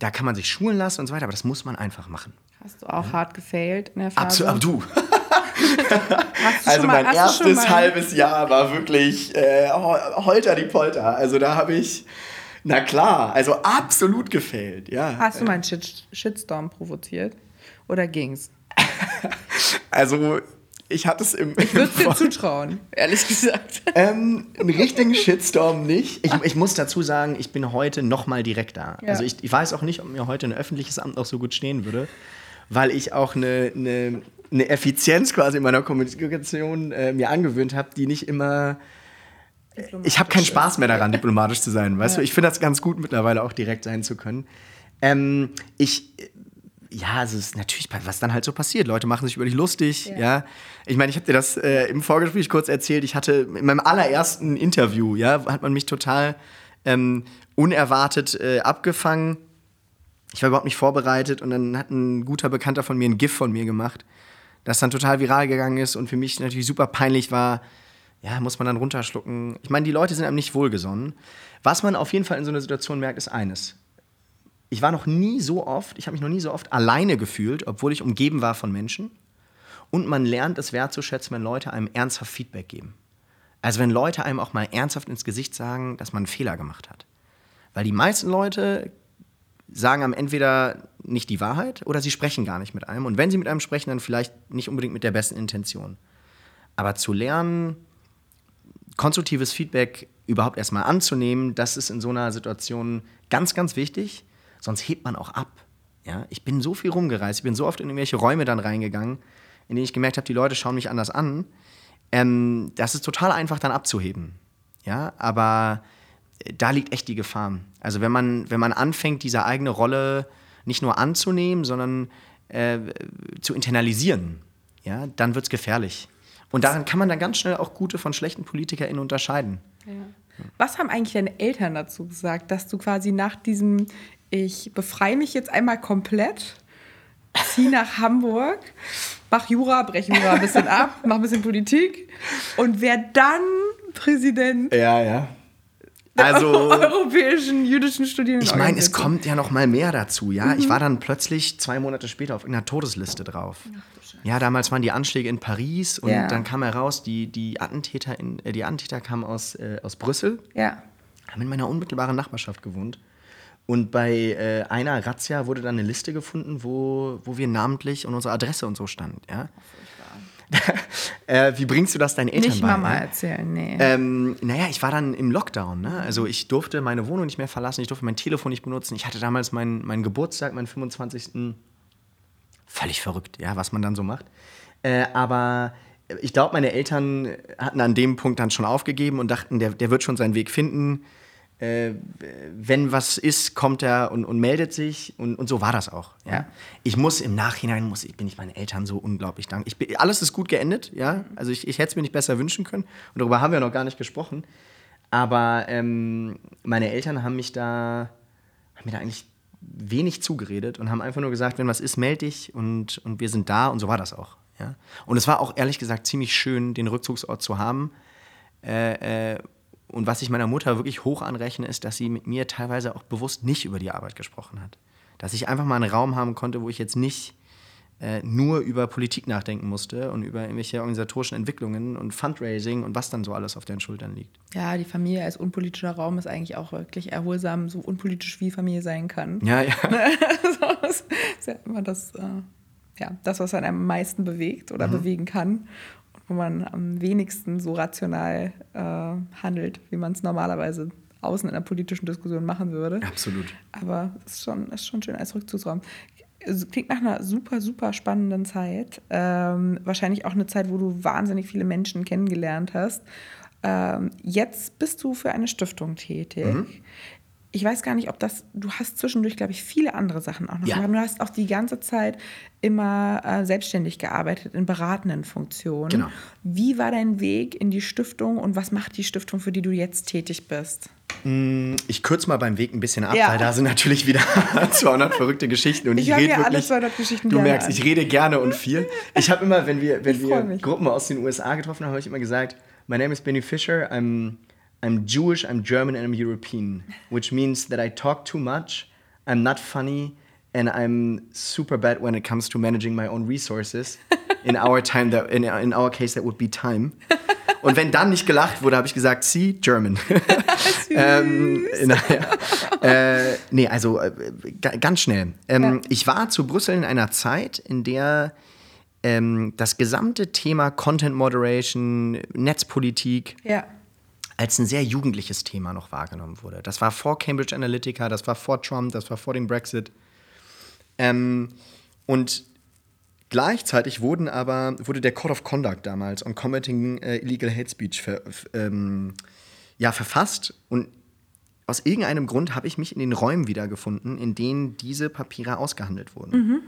da kann man sich schulen lassen und so weiter, aber das muss man einfach machen. Hast du auch hart gefailt in der Phase? Absolut, du. Also mein erstes halbes Jahr war wirklich holter die Polter. Also da habe ich, na klar, also absolut gefailt. Ja. Hast du mal einen Shitstorm provoziert? Oder ging's? Also... Ich würde es dir zutrauen, ehrlich gesagt. Einen richtigen Shitstorm nicht. Ich muss dazu sagen, ich bin heute noch mal direkter. Ja. Also ich weiß auch nicht, ob mir heute ein öffentliches Amt noch so gut stehen würde, weil ich auch eine Effizienz quasi in meiner Kommunikation mir angewöhnt habe, die nicht immer... Ich habe keinen Spaß mehr daran, diplomatisch zu sein, weißt du? Ich finde das ganz gut, mittlerweile auch direkt sein zu können. Ja, es ist natürlich, was dann halt so passiert. Leute machen sich über dich lustig. Ja. Ich meine, ich habe dir das im Vorgespräch kurz erzählt. Ich hatte in meinem allerersten Interview, hat man mich total unerwartet abgefangen. Ich war überhaupt nicht vorbereitet und dann hat ein guter Bekannter von mir ein GIF von mir gemacht, das dann total viral gegangen ist und für mich natürlich super peinlich war. Ja, muss man dann runterschlucken. Ich meine, die Leute sind einem nicht wohlgesonnen. Was man auf jeden Fall in so einer Situation merkt, ist eines. Ich habe mich noch nie so oft alleine gefühlt, obwohl ich umgeben war von Menschen. Und man lernt es wertzuschätzen, wenn Leute einem ernsthaft Feedback geben. Also wenn Leute einem auch mal ernsthaft ins Gesicht sagen, dass man einen Fehler gemacht hat. Weil die meisten Leute sagen einem entweder nicht die Wahrheit oder sie sprechen gar nicht mit einem. Und wenn sie mit einem sprechen, dann vielleicht nicht unbedingt mit der besten Intention. Aber zu lernen, konstruktives Feedback überhaupt erstmal anzunehmen, das ist in so einer Situation ganz, ganz wichtig. Sonst hebt man auch ab. Ja? Ich bin so viel rumgereist, ich bin so oft in irgendwelche Räume dann reingegangen, in denen ich gemerkt habe, die Leute schauen mich anders an. Das ist total einfach dann abzuheben. Ja? Aber da liegt echt die Gefahr. Also wenn man anfängt, diese eigene Rolle nicht nur anzunehmen, sondern zu internalisieren, ja, dann wird es gefährlich. Und daran kann man dann ganz schnell auch gute von schlechten PolitikerInnen unterscheiden. Ja. Was haben eigentlich deine Eltern dazu gesagt, dass du quasi nach diesem, ich befreie mich jetzt einmal komplett, zieh nach Hamburg, mach Jura, brech Jura ein bisschen ab, mach ein bisschen Politik und werd dann Präsident? Ja, ja. Also, europäischen jüdischen Studierendenorganisation. Ich meine, es kommt ja noch mal mehr dazu, ja. Mhm. Ich war dann plötzlich 2 Monate später auf einer Todesliste drauf. Ach, du Scheiße. Ja, damals waren die Anschläge in Paris und dann kam heraus, die Attentäter kamen aus Brüssel. Ja. Haben in meiner unmittelbaren Nachbarschaft gewohnt. Und bei einer Razzia wurde dann eine Liste gefunden, wo wir namentlich und unsere Adresse und so stand, ja. Wie bringst du das deinen Eltern nicht bei? Nicht Mama erzählen, nee. Naja, ich war dann im Lockdown, ne? Also ich durfte meine Wohnung nicht mehr verlassen, ich durfte mein Telefon nicht benutzen. Ich hatte damals meinen Geburtstag, meinen 25. Völlig verrückt, ja, was man dann so macht. Aber ich glaube, meine Eltern hatten an dem Punkt dann schon aufgegeben und dachten, der wird schon seinen Weg finden. Wenn was ist, kommt er und meldet sich und so war das auch. Ja? Ich muss im Nachhinein, bin ich meinen Eltern so unglaublich dankbar. Alles ist gut geendet, ja, also ich hätte es mir nicht besser wünschen können und darüber haben wir noch gar nicht gesprochen, aber meine Eltern haben mir da eigentlich wenig zugeredet und haben einfach nur gesagt, wenn was ist, melde dich und wir sind da und so war das auch. Ja? Und es war auch ehrlich gesagt ziemlich schön, den Rückzugsort zu haben, und was ich meiner Mutter wirklich hoch anrechne, ist, dass sie mit mir teilweise auch bewusst nicht über die Arbeit gesprochen hat. Dass ich einfach mal einen Raum haben konnte, wo ich jetzt nicht nur über Politik nachdenken musste und über irgendwelche organisatorischen Entwicklungen und Fundraising und was dann so alles auf deren Schultern liegt. Ja, die Familie als unpolitischer Raum ist eigentlich auch wirklich erholsam, so unpolitisch wie Familie sein kann. Ja, ja. Das ist ja immer das, was einen am meisten bewegt oder bewegen kann. Wo man am wenigsten so rational handelt, wie man es normalerweise außen in einer politischen Diskussion machen würde. Absolut. Aber es ist schon schön als Rückzugsraum. Klingt nach einer super, super spannenden Zeit. Wahrscheinlich auch eine Zeit, wo du wahnsinnig viele Menschen kennengelernt hast. Jetzt bist du für eine Stiftung tätig. Mhm. Ich weiß gar nicht, du hast zwischendurch, glaube ich, viele andere Sachen auch noch gemacht. Du hast auch die ganze Zeit immer selbstständig gearbeitet, in beratenden Funktionen. Genau. Wie war dein Weg in die Stiftung und was macht die Stiftung, für die du jetzt tätig bist? Ich kürze mal beim Weg ein bisschen ab, weil da sind natürlich wieder 200 verrückte Geschichten. Und ich rede wirklich, alle 200 Geschichten du merkst, ich rede gerne und viel. Ich habe immer, wenn wir Gruppen aus den USA getroffen haben, habe ich immer gesagt, my name is Benny Fischer, I'm Jewish, I'm German, and I'm European, which means that I talk too much, I'm not funny, and I'm super bad when it comes to managing my own resources. In our case, that would be time. Und wenn dann nicht gelacht wurde, habe ich gesagt, see, German. Ganz schnell. Ich war zu Brüssel in einer Zeit, in der das gesamte Thema Content Moderation, Netzpolitik, als ein sehr jugendliches Thema noch wahrgenommen wurde. Das war vor Cambridge Analytica, das war vor Trump, das war vor dem Brexit. Und gleichzeitig wurde der Code of Conduct damals on Combating Illegal Hate Speech verfasst. Und aus irgendeinem Grund habe ich mich in den Räumen wiedergefunden, in denen diese Papiere ausgehandelt wurden. Mhm.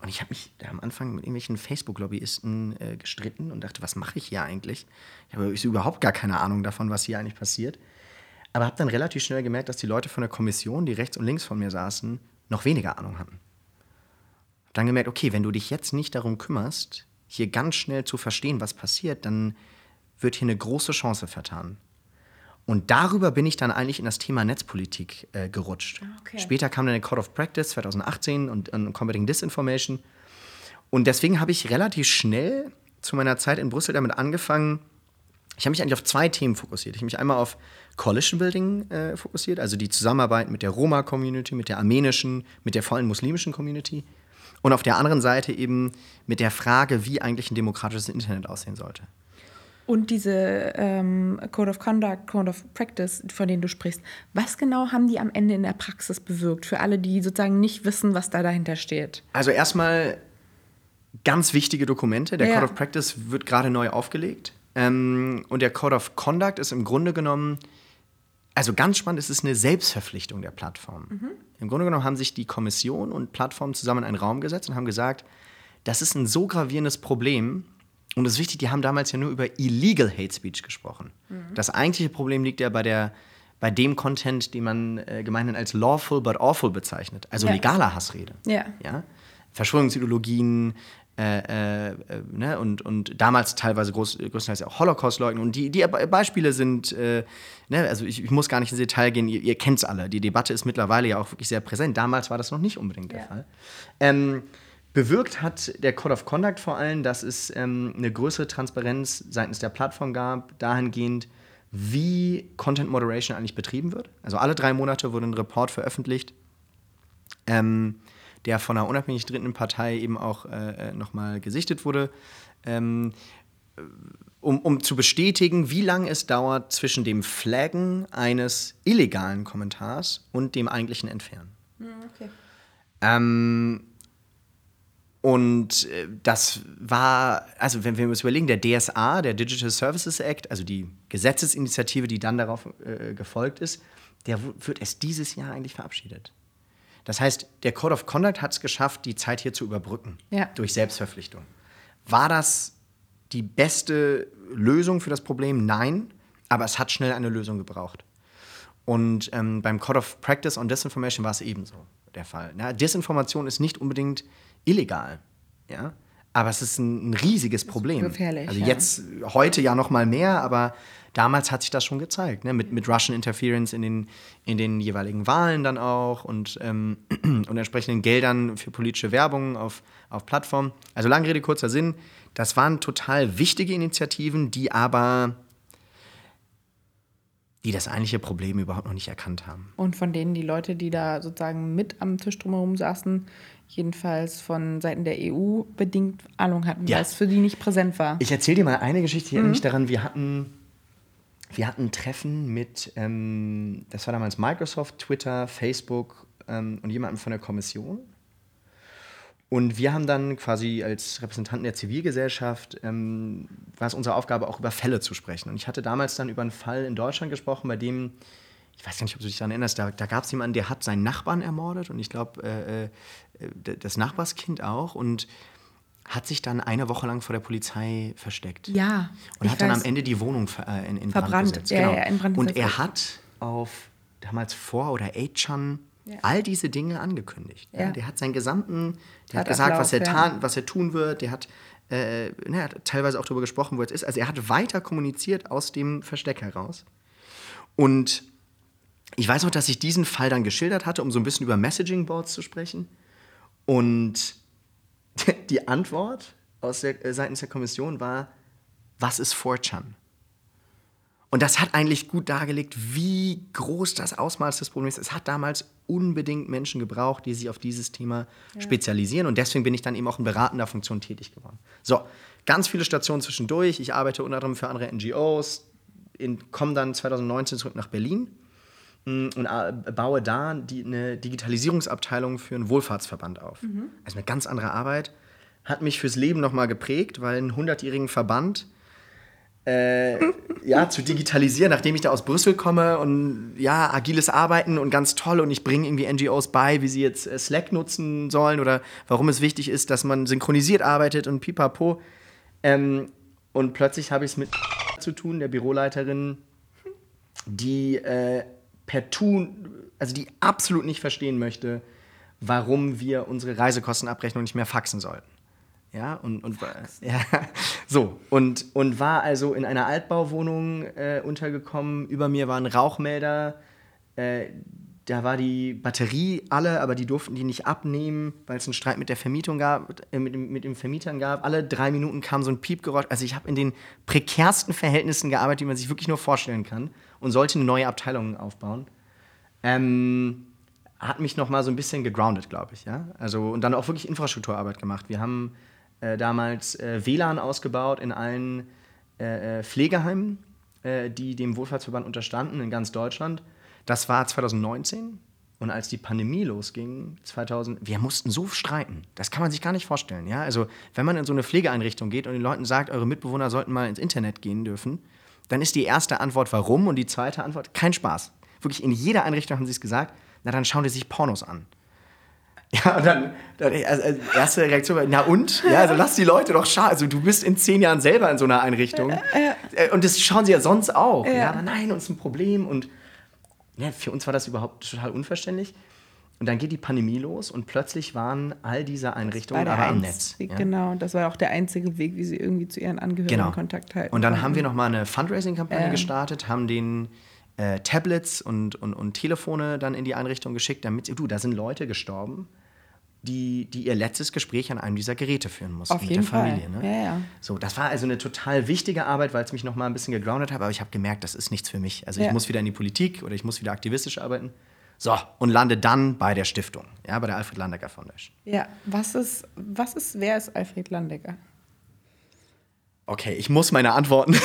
Und ich habe mich da am Anfang mit irgendwelchen Facebook-Lobbyisten gestritten und dachte, was mache ich hier eigentlich? Ich habe überhaupt gar keine Ahnung davon, was hier eigentlich passiert. Aber habe dann relativ schnell gemerkt, dass die Leute von der Kommission, die rechts und links von mir saßen, noch weniger Ahnung hatten. Habe dann gemerkt, okay, wenn du dich jetzt nicht darum kümmerst, hier ganz schnell zu verstehen, was passiert, dann wird hier eine große Chance vertan. Und darüber bin ich dann eigentlich in das Thema Netzpolitik gerutscht. Okay. Später kam dann der Code of Practice 2018 und Combating Disinformation. Und deswegen habe ich relativ schnell zu meiner Zeit in Brüssel damit angefangen, ich habe mich eigentlich auf 2 Themen fokussiert. Ich habe mich einmal auf Coalition Building fokussiert, also die Zusammenarbeit mit der Roma-Community, mit der armenischen, mit der vor allem muslimischen Community. Und auf der anderen Seite eben mit der Frage, wie eigentlich ein demokratisches Internet aussehen sollte. und diese Code of Conduct, Code of Practice, von denen du sprichst, was genau haben die am Ende in der Praxis bewirkt? Für alle, die sozusagen nicht wissen, was da dahinter steht. Also erstmal ganz wichtige Dokumente. Der Code of Practice wird gerade neu aufgelegt. Und der Code of Conduct ist im Grunde genommen, also ganz spannend, es ist eine Selbstverpflichtung der Plattform. Mhm. Im Grunde genommen haben sich die Kommission und Plattformen zusammen in einen Raum gesetzt und haben gesagt, das ist ein so gravierendes Problem. Und es ist wichtig, die haben damals ja nur über illegal Hate Speech gesprochen. Mhm. Das eigentliche Problem liegt ja bei dem Content, den man gemeinhin als lawful but awful bezeichnet. Also legaler Hassrede. Ja? Verschwörungsideologien ne? und damals teilweise größtenteils auch Holocaust-Leugner. Und die Beispiele sind, ne? Also ich muss gar nicht ins Detail gehen, ihr kennt es alle. Die Debatte ist mittlerweile ja auch wirklich sehr präsent. Damals war das noch nicht unbedingt der Fall. Bewirkt hat der Code of Conduct vor allem, dass es eine größere Transparenz seitens der Plattform gab, dahingehend, wie Content Moderation eigentlich betrieben wird. Also alle 3 Monate wurde ein Report veröffentlicht, der von einer unabhängig dritten Partei eben auch nochmal gesichtet wurde, um zu bestätigen, wie lange es dauert zwischen dem Flaggen eines illegalen Kommentars und dem eigentlichen Entfernen. Okay. Und das war, also wenn wir uns überlegen, der DSA, der Digital Services Act, also die Gesetzesinitiative, die dann darauf gefolgt ist, der wird erst dieses Jahr eigentlich verabschiedet. Das heißt, der Code of Conduct hat es geschafft, die Zeit hier zu überbrücken, durch Selbstverpflichtung. War das die beste Lösung für das Problem? Nein, aber es hat schnell eine Lösung gebraucht. Und beim Code of Practice on Disinformation war es ebenso der Fall. Na, Desinformation ist nicht unbedingt illegal, ja, aber es ist ein riesiges Problem. Gefährlich, also jetzt, heute ja noch mal mehr, aber damals hat sich das schon gezeigt, ne? mit Russian Interference in den jeweiligen Wahlen dann auch und entsprechenden Geldern für politische Werbung auf Plattformen. Also lange Rede, kurzer Sinn, das waren total wichtige Initiativen, die das eigentliche Problem überhaupt noch nicht erkannt haben. Und von denen die Leute, die da sozusagen mit am Tisch drumherum saßen, jedenfalls von Seiten der EU bedingt Ahnung hatten, weil es für die nicht präsent war. Ich erzähle dir mal eine Geschichte, die erinnert mich daran, wir hatten ein Treffen mit, das war damals Microsoft, Twitter, Facebook und jemandem von der Kommission. Und wir haben dann quasi als Repräsentanten der Zivilgesellschaft, war es unsere Aufgabe, auch über Fälle zu sprechen. Und ich hatte damals dann über einen Fall in Deutschland gesprochen, bei dem, ich weiß gar nicht, ob du dich daran erinnerst, da gab es jemanden, der hat seinen Nachbarn ermordet und ich glaube, das Nachbarskind auch und hat sich dann 1 Woche lang vor der Polizei versteckt. Ja. Und hat dann am Ende die Wohnung in Brand gesetzt. Genau. Ja, in Brand gesetzt. Und er hat auf damals 4 oder 8chan all diese Dinge angekündigt. Ja. Der hat seinen gesamten, der hat gesagt, was er tun wird, der hat, hat teilweise auch darüber gesprochen, wo es ist. Also er hat weiter kommuniziert aus dem Versteck heraus. Und ich weiß noch, dass ich diesen Fall dann geschildert hatte, um so ein bisschen über Messaging-Boards zu sprechen. Und die Antwort seitens der Kommission war, was ist 4chan? Und das hat eigentlich gut dargelegt, wie groß das Ausmaß des Problems ist. Es hat damals unbedingt Menschen gebraucht, die sich auf dieses Thema spezialisieren. Und deswegen bin ich dann eben auch in beratender Funktion tätig geworden. So, ganz viele Stationen zwischendurch. Ich arbeite unter anderem für andere NGOs, komme dann 2019 zurück nach Berlin und baue da eine Digitalisierungsabteilung für einen Wohlfahrtsverband auf. Mhm. Also eine ganz andere Arbeit. Hat mich fürs Leben nochmal geprägt, weil einen 100-jährigen Verband zu digitalisieren, nachdem ich da aus Brüssel komme und agiles Arbeiten und ganz toll und ich bringe irgendwie NGOs bei, wie sie jetzt Slack nutzen sollen oder warum es wichtig ist, dass man synchronisiert arbeitet und pipapo. Und plötzlich habe ich es mit zu tun, der Büroleiterin, die die absolut nicht verstehen möchte, warum wir unsere Reisekostenabrechnung nicht mehr faxen sollten. Ja, und war also in einer Altbauwohnung untergekommen. Über mir waren Rauchmelder. Da war die Batterie alle, aber die durften die nicht abnehmen, weil es einen Streit mit der Vermietung gab, mit den Vermietern gab. Alle 3 Minuten kam so ein Piepgeräusch. Also ich habe in den prekärsten Verhältnissen gearbeitet, die man sich wirklich nur vorstellen kann und sollte eine neue Abteilung aufbauen. Hat mich noch mal so ein bisschen gegroundet, glaube ich. Ja? Also, und dann auch wirklich Infrastrukturarbeit gemacht. Wir haben damals WLAN ausgebaut in allen Pflegeheimen, die dem Wohlfahrtsverband unterstanden in ganz Deutschland. Das war 2019 und als die Pandemie losging, wir mussten so streiten. Das kann man sich gar nicht vorstellen. Ja? Also wenn man in so eine Pflegeeinrichtung geht und den Leuten sagt, eure Mitbewohner sollten mal ins Internet gehen dürfen, dann ist die erste Antwort warum und die zweite Antwort kein Spaß. Wirklich in jeder Einrichtung haben sie es gesagt, na dann schauen die sich Pornos an. Ja, und dann also erste Reaktion war, na und? Ja, also lass die Leute doch schauen. Also du bist in 10 Jahren selber in so einer Einrichtung. Ja. Und das schauen sie ja sonst auch. Ja, aber nein, uns ist ein Problem. Und ja, für uns war das überhaupt total unverständlich. Und dann geht die Pandemie los und plötzlich waren all diese Einrichtungen aber am Netz. Ja. Genau, das war auch der einzige Weg, wie sie irgendwie zu ihren Angehörigen Kontakt halten. Und dann haben wir nochmal eine Fundraising-Kampagne gestartet, haben den Tablets und Telefone dann in die Einrichtung geschickt, damit, da sind Leute gestorben, die ihr letztes Gespräch an einem dieser Geräte führen mussten mit der Familie. Ne? Ja. So, das war also eine total wichtige Arbeit, weil es mich noch mal ein bisschen gegroundet hat, aber ich habe gemerkt, das ist nichts für mich. Also ich muss wieder in die Politik oder ich muss wieder aktivistisch arbeiten. So, und lande dann bei der Stiftung, ja, bei der Alfred Landecker Foundation. Ja, wer ist Alfred Landecker? Okay, ich muss meine Antworten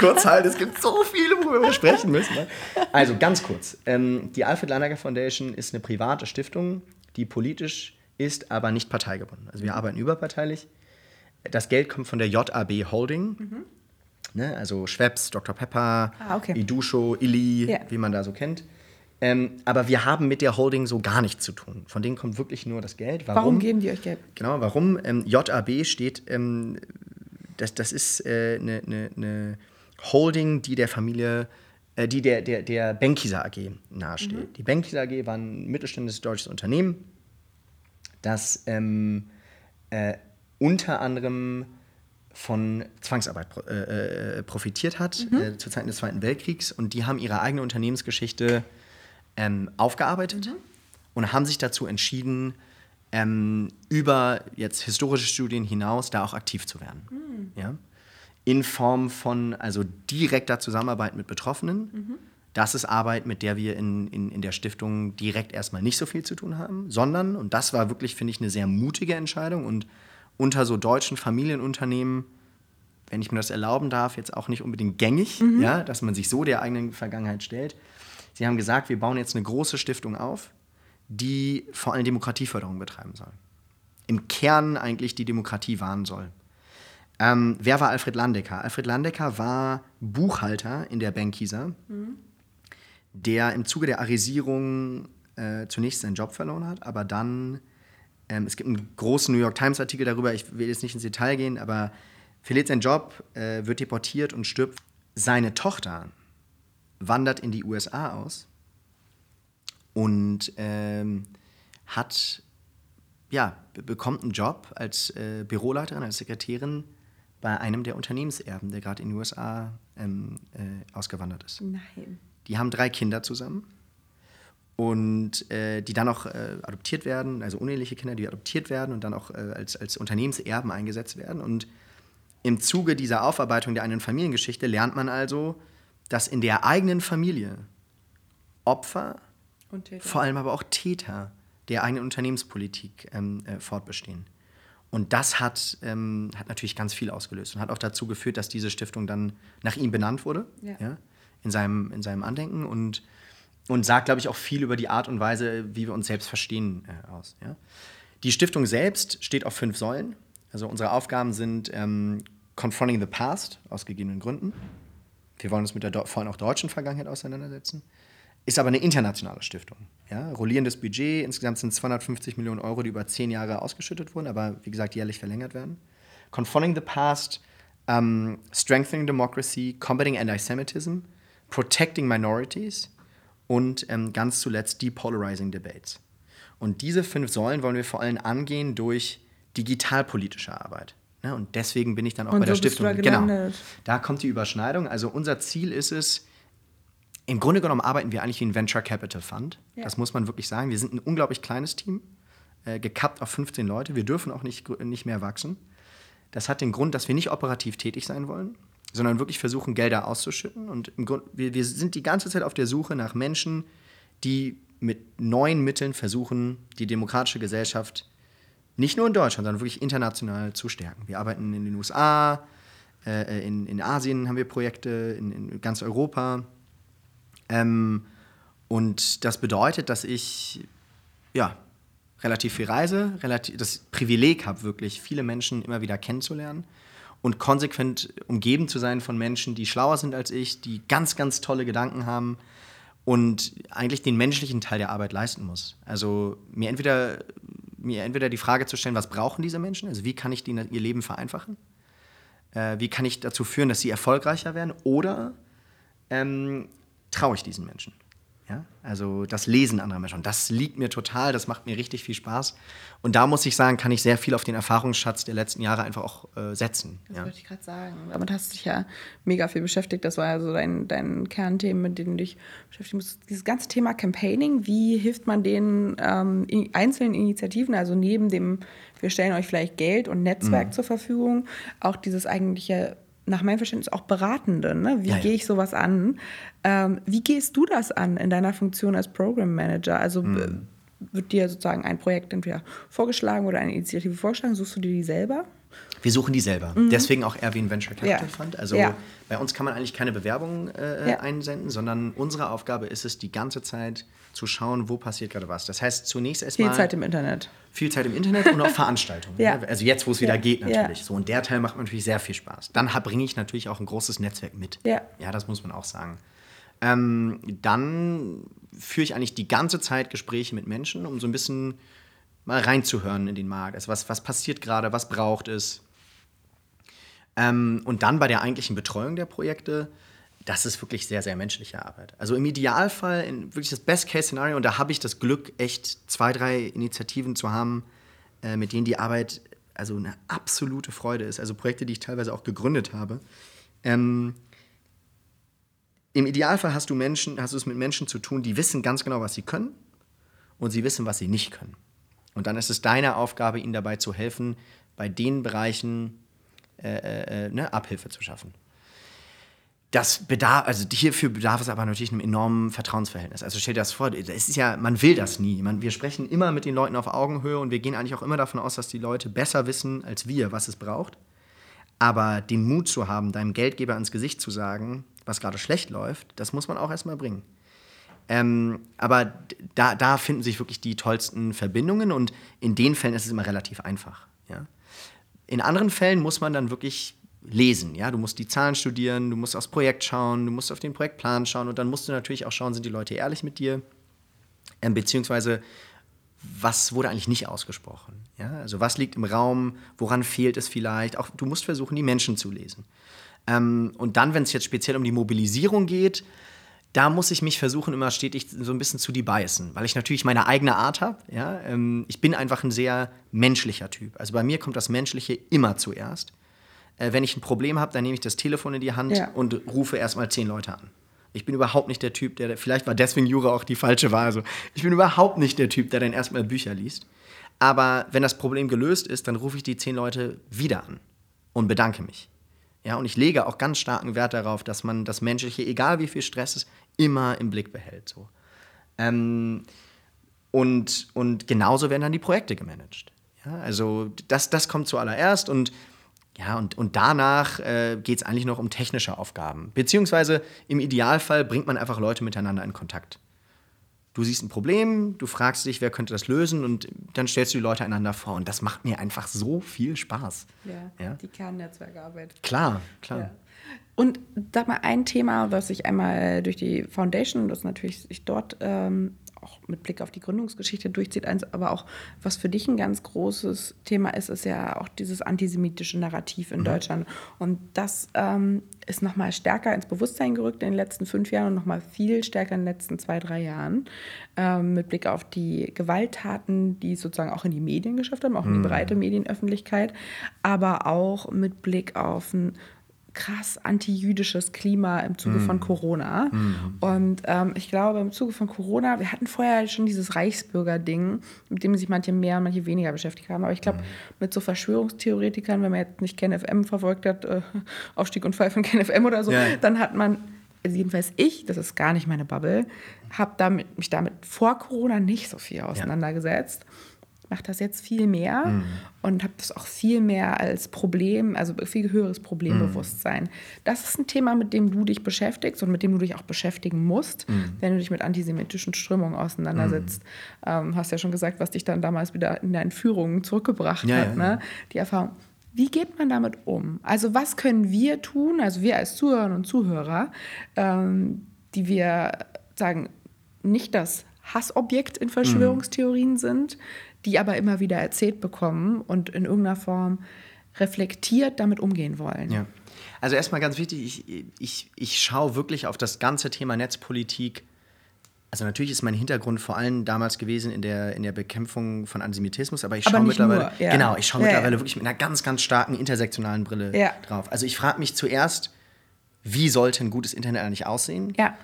kurz halten. Es gibt so viele, worüber wir sprechen müssen. Ne? Also ganz kurz. Die Alfred Landecker Foundation ist eine private Stiftung, die politisch ist, aber nicht parteigebunden. Also wir arbeiten überparteilich. Das Geld kommt von der JAB Holding. Mhm. Ne? Also Schweppes, Dr. Pepper, Idusho, Illy, wie man da so kennt. Aber wir haben mit der Holding so gar nichts zu tun. Von denen kommt wirklich nur das Geld. Warum geben die euch Geld? Genau, warum? JAB steht... Das ist eine Holding, die der Familie, die der Benckiser AG nahesteht. Mhm. Die Benckiser AG war ein mittelständisches deutsches Unternehmen, das unter anderem von Zwangsarbeit profitiert hat, zu Zeiten des Zweiten Weltkriegs. Und die haben ihre eigene Unternehmensgeschichte aufgearbeitet und haben sich dazu entschieden, über jetzt historische Studien hinaus da auch aktiv zu werden. Mhm. Ja? In Form von also direkter Zusammenarbeit mit Betroffenen. Mhm. Das ist Arbeit, mit der wir in der Stiftung direkt erstmal nicht so viel zu tun haben, sondern, und das war wirklich, finde ich, eine sehr mutige Entscheidung und unter so deutschen Familienunternehmen, wenn ich mir das erlauben darf, jetzt auch nicht unbedingt gängig, ja, dass man sich so der eigenen Vergangenheit stellt. Sie haben gesagt, wir bauen jetzt eine große Stiftung auf, die vor allem Demokratieförderung betreiben soll. Im Kern eigentlich die Demokratie wahren soll. Wer war Alfred Landecker? Alfred Landecker war Buchhalter in der Benckiser, der im Zuge der Arisierung zunächst seinen Job verloren hat, aber dann, es gibt einen großen New York Times Artikel darüber, ich will jetzt nicht ins Detail gehen, aber verliert seinen Job, wird deportiert und stirbt. Seine Tochter wandert in die USA aus und bekommt einen Job als Büroleiterin, als Sekretärin bei einem der Unternehmenserben, der gerade in die USA ausgewandert ist. Nein. Die haben 3 Kinder zusammen und die dann auch adoptiert werden, also uneheliche Kinder, die adoptiert werden und dann auch als Unternehmenserben eingesetzt werden. Und im Zuge dieser Aufarbeitung der eigenen Familiengeschichte lernt man also, dass in der eigenen Familie Opfer, vor allem aber auch Täter der eigenen Unternehmenspolitik fortbestehen. Und das hat natürlich ganz viel ausgelöst und hat auch dazu geführt, dass diese Stiftung dann nach ihm benannt wurde, ja, in seinem Andenken und sagt, glaube ich, auch viel über die Art und Weise, wie wir uns selbst verstehen, aus. Ja? Die Stiftung selbst steht auf 5 Säulen. Also unsere Aufgaben sind Confronting the Past, aus gegebenen Gründen. Wir wollen uns mit der vor allem auch deutschen Vergangenheit auseinandersetzen. Ist aber eine internationale Stiftung. Ja? Rollierendes Budget, insgesamt sind 250 Millionen Euro, die über 10 Jahre ausgeschüttet wurden, aber wie gesagt jährlich verlängert werden. Confronting the Past, Strengthening Democracy, Combating Antisemitism, Protecting Minorities und ganz zuletzt Depolarizing Debates. Und diese 5 Säulen wollen wir vor allem angehen durch digitalpolitische Arbeit. Ne? Und deswegen bin ich dann auch bei der Stiftung. Genau. Da kommt die Überschneidung. Also unser Ziel ist es, im Grunde genommen arbeiten wir eigentlich wie ein Venture Capital Fund. Ja. Das muss man wirklich sagen. Wir sind ein unglaublich kleines Team, gekappt auf 15 Leute. Wir dürfen auch nicht mehr wachsen. Das hat den Grund, dass wir nicht operativ tätig sein wollen, sondern wirklich versuchen, Gelder auszuschütten. Und im Grunde, wir sind die ganze Zeit auf der Suche nach Menschen, die mit neuen Mitteln versuchen, die demokratische Gesellschaft nicht nur in Deutschland, sondern wirklich international zu stärken. Wir arbeiten in den USA, in Asien haben wir Projekte, in ganz Europa. Und das bedeutet, dass ich relativ viel reise, das Privileg habe, wirklich viele Menschen immer wieder kennenzulernen und konsequent umgeben zu sein von Menschen, die schlauer sind als ich, die ganz, ganz tolle Gedanken haben und eigentlich den menschlichen Teil der Arbeit leisten muss. Also mir entweder die Frage zu stellen, was brauchen diese Menschen? Also wie kann ich denen ihr Leben vereinfachen? Wie kann ich dazu führen, dass sie erfolgreicher werden? Oder traue ich diesen Menschen? Ja? Also das Lesen anderer Menschen, das liegt mir total, das macht mir richtig viel Spaß. Und da muss ich sagen, kann ich sehr viel auf den Erfahrungsschatz der letzten Jahre einfach auch setzen. Das wollte ich gerade sagen. Damit hast du dich ja mega viel beschäftigt. Das war ja so dein Kernthema, mit dem du dich beschäftigen musst. Dieses ganze Thema Campaigning, wie hilft man den einzelnen Initiativen, also neben dem, wir stellen euch vielleicht Geld und Netzwerk zur Verfügung, auch dieses eigentliche, nach meinem Verständnis auch Beratende, ne? Wie gehe ich sowas an? Wie gehst du das an in deiner Funktion als Program Manager? Also wird dir sozusagen ein Projekt entweder vorgeschlagen oder eine Initiative vorgeschlagen? Suchst du dir die selber? Wir suchen die selber. Deswegen auch Erwin Venture Capital Fund. Also bei uns kann man eigentlich keine Bewerbungen einsenden, sondern unsere Aufgabe ist es, die ganze Zeit zu schauen, wo passiert gerade was. Das heißt, zunächst erstmal... Viel Zeit im Internet. Viel Zeit im Internet und auch Veranstaltungen. Ne? Also jetzt, wo es wieder geht natürlich. So, und der Teil macht natürlich sehr viel Spaß. Dann bringe ich natürlich auch ein großes Netzwerk mit. Ja, das muss man auch sagen. Dann führe ich eigentlich die ganze Zeit Gespräche mit Menschen, um so ein bisschen mal reinzuhören in den Markt. Also was passiert gerade, was braucht es? Und dann bei der eigentlichen Betreuung der Projekte, das ist wirklich sehr, sehr menschliche Arbeit. Also im Idealfall, wirklich das Best-Case-Szenario, und da habe ich das Glück, echt 2-3 Initiativen zu haben, mit denen die Arbeit also eine absolute Freude ist. Also Projekte, die ich teilweise auch gegründet habe. Im Idealfall hast du es mit Menschen zu tun, die wissen ganz genau, was sie können und sie wissen, was sie nicht können. Und dann ist es deine Aufgabe, ihnen dabei zu helfen, bei den Bereichen Abhilfe zu schaffen. Hierfür bedarf es aber natürlich einem enormen Vertrauensverhältnis. Also stell dir das vor, es ist ja, man will das nie. Wir sprechen immer mit den Leuten auf Augenhöhe und wir gehen eigentlich auch immer davon aus, dass die Leute besser wissen als wir, was es braucht. Aber den Mut zu haben, deinem Geldgeber ins Gesicht zu sagen, was gerade schlecht läuft, das muss man auch erstmal bringen. Aber da finden sich wirklich die tollsten Verbindungen und in den Fällen ist es immer relativ einfach. Ja? In anderen Fällen muss man dann wirklich lesen. Ja? Du musst die Zahlen studieren, du musst aufs Projekt schauen, du musst auf den Projektplan schauen und dann musst du natürlich auch schauen, sind die Leute ehrlich mit dir, beziehungsweise was wurde eigentlich nicht ausgesprochen. Ja? Also was liegt im Raum, woran fehlt es vielleicht? Auch du musst versuchen, die Menschen zu lesen. Und dann, wenn es jetzt speziell um die Mobilisierung geht, da muss ich mich versuchen, immer stetig so ein bisschen zu debeißen, weil ich natürlich meine eigene Art habe. Ja? Ich bin einfach ein sehr menschlicher Typ. Also bei mir kommt das Menschliche immer zuerst. Wenn ich ein Problem habe, dann nehme ich das Telefon in die Hand und rufe erstmal 10 Leute an. Ich bin überhaupt nicht der Typ, vielleicht war deswegen Jura auch die falsche Wahl. Also ich bin überhaupt nicht der Typ, der dann erstmal Bücher liest. Aber wenn das Problem gelöst ist, dann rufe ich die 10 Leute wieder an und bedanke mich. Ja, und ich lege auch ganz starken Wert darauf, dass man das Menschliche, egal wie viel Stress ist, immer im Blick behält. So. Und genauso werden dann die Projekte gemanagt. Ja, also das kommt zuallererst und danach geht es eigentlich noch um technische Aufgaben. Beziehungsweise im Idealfall bringt man einfach Leute miteinander in Kontakt. Du siehst ein Problem, du fragst dich, wer könnte das lösen und dann stellst du die Leute einander vor. Und das macht mir einfach so viel Spaß. Ja, die Kernnetzwerkarbeit. Klar. Ja. Und sag mal, ein Thema, was ich einmal durch die Foundation, das natürlich sich dort auch mit Blick auf die Gründungsgeschichte durchzieht, aber auch, was für dich ein ganz großes Thema ist, ist ja auch dieses antisemitische Narrativ in Deutschland. Und das ist nochmal stärker ins Bewusstsein gerückt in den letzten 5 Jahren und nochmal viel stärker in den letzten 2-3 Jahren mit Blick auf die Gewalttaten, die es sozusagen auch in die Medien geschafft haben, auch in die breite Medienöffentlichkeit, aber auch mit Blick auf ein krass antijüdisches Klima im Zuge von Corona. Und ich glaube, im Zuge von Corona, wir hatten vorher schon dieses Reichsbürger-Ding, mit dem sich manche mehr und manche weniger beschäftigt haben. Aber ich glaube, mit so Verschwörungstheoretikern, wenn man jetzt nicht KenFM verfolgt hat, Aufstieg und Fall von KenFM oder so, dann hat man, jedenfalls ich, das ist gar nicht meine Bubble, habe mich damit vor Corona nicht so viel auseinandergesetzt. mache das jetzt viel mehr und habe das auch viel mehr als Problem, also viel höheres Problembewusstsein. Das ist ein Thema, mit dem du dich beschäftigst und mit dem du dich auch beschäftigen musst, wenn du dich mit antisemitischen Strömungen auseinandersetzt. Hast ja schon gesagt, was dich dann damals wieder in deinen Führungen zurückgebracht hat, ne? Die Erfahrung. Wie geht man damit um? Also was können wir tun, also wir als Zuhörerinnen und Zuhörer, die wir sagen, nicht das Hassobjekt in Verschwörungstheorien sind, die aber immer wieder erzählt bekommen und in irgendeiner Form reflektiert damit umgehen wollen. Ja. Also erstmal ganz wichtig, ich schaue wirklich auf das ganze Thema Netzpolitik. Also natürlich ist mein Hintergrund vor allem damals gewesen in der Bekämpfung von Antisemitismus, aber ich schaue mittlerweile, wirklich mit einer ganz, ganz starken intersektionalen Brille drauf. Also ich frage mich zuerst, wie sollte ein gutes Internet eigentlich aussehen? Ja.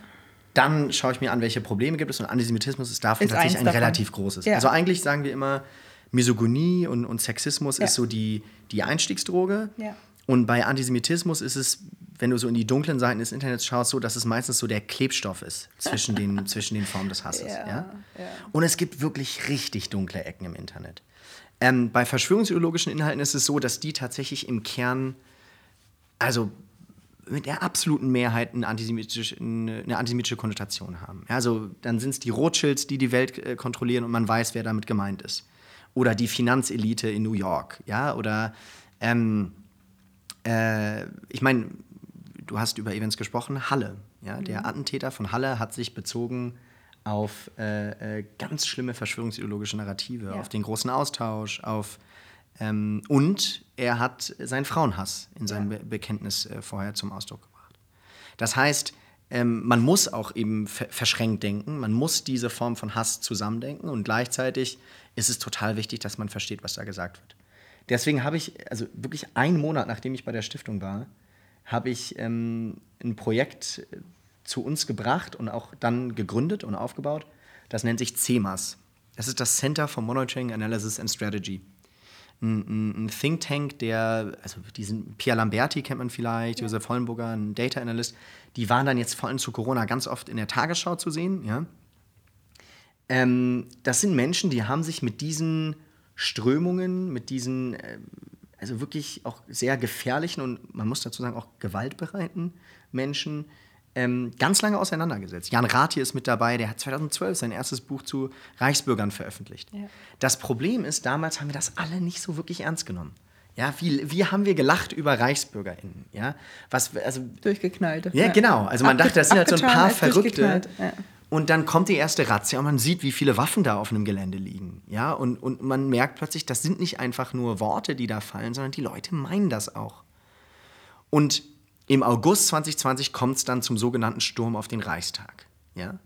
Dann schaue ich mir an, welche Probleme gibt es, und Antisemitismus ist davon tatsächlich ein relativ großes. Ja. Also eigentlich sagen wir immer, Misogynie und Sexismus ist so die Einstiegsdroge. Ja. Und bei Antisemitismus ist es, wenn du so in die dunklen Seiten des Internets schaust, so, dass es meistens so der Klebstoff ist zwischen den Formen des Hasses. Yeah, ja? Yeah. Und es gibt wirklich richtig dunkle Ecken im Internet. Bei verschwörungsideologischen Inhalten ist es so, dass die tatsächlich im Kern, also mit der absoluten Mehrheit eine antisemitische Konnotation haben. Ja, also dann sind es die Rothschilds, die die Welt kontrollieren, und man weiß, wer damit gemeint ist. Oder die Finanzelite in New York. Ja? Oder ich meine, du hast über Events gesprochen, Halle. Ja? Der Attentäter von Halle hat sich bezogen auf ganz schlimme verschwörungsideologische Narrative, auf den großen Austausch, auf und er hat seinen Frauenhass in seinem Bekenntnis vorher zum Ausdruck gebracht. Das heißt, man muss auch eben verschränkt denken, man muss diese Form von Hass zusammendenken, und gleichzeitig ist es total wichtig, dass man versteht, was da gesagt wird. Deswegen habe ich, also wirklich einen Monat, nachdem ich bei der Stiftung war, habe ich ein Projekt zu uns gebracht und auch dann gegründet und aufgebaut. Das nennt sich CEMAS. Das ist das Center for Monitoring, Analysis and Strategy. Ein Think Tank, diesen Pia Lamberti kennt man vielleicht, Josef Hollenburger, ein Data Analyst. Die waren dann jetzt vor allem zu Corona ganz oft in der Tagesschau zu sehen. Ja? Das sind Menschen, die haben sich mit diesen Strömungen, mit diesen also wirklich auch sehr gefährlichen und man muss dazu sagen auch gewaltbereiten Menschen ganz lange auseinandergesetzt. Jan Rath hier ist mit dabei, der hat 2012 sein erstes Buch zu Reichsbürgern veröffentlicht. Ja. Das Problem ist, damals haben wir das alle nicht so wirklich ernst genommen. Ja, wie haben wir gelacht über ReichsbürgerInnen? Ja? Durchgeknallte. Ja, genau. Also man dachte, das sind halt so ein paar Verrückte. Ja. Und dann kommt die erste Razzia und man sieht, wie viele Waffen da auf einem Gelände liegen. Ja? Und man merkt plötzlich, das sind nicht einfach nur Worte, die da fallen, sondern die Leute meinen das auch. Und im August 2020 kommt es dann zum sogenannten Sturm auf den Reichstag. Ja?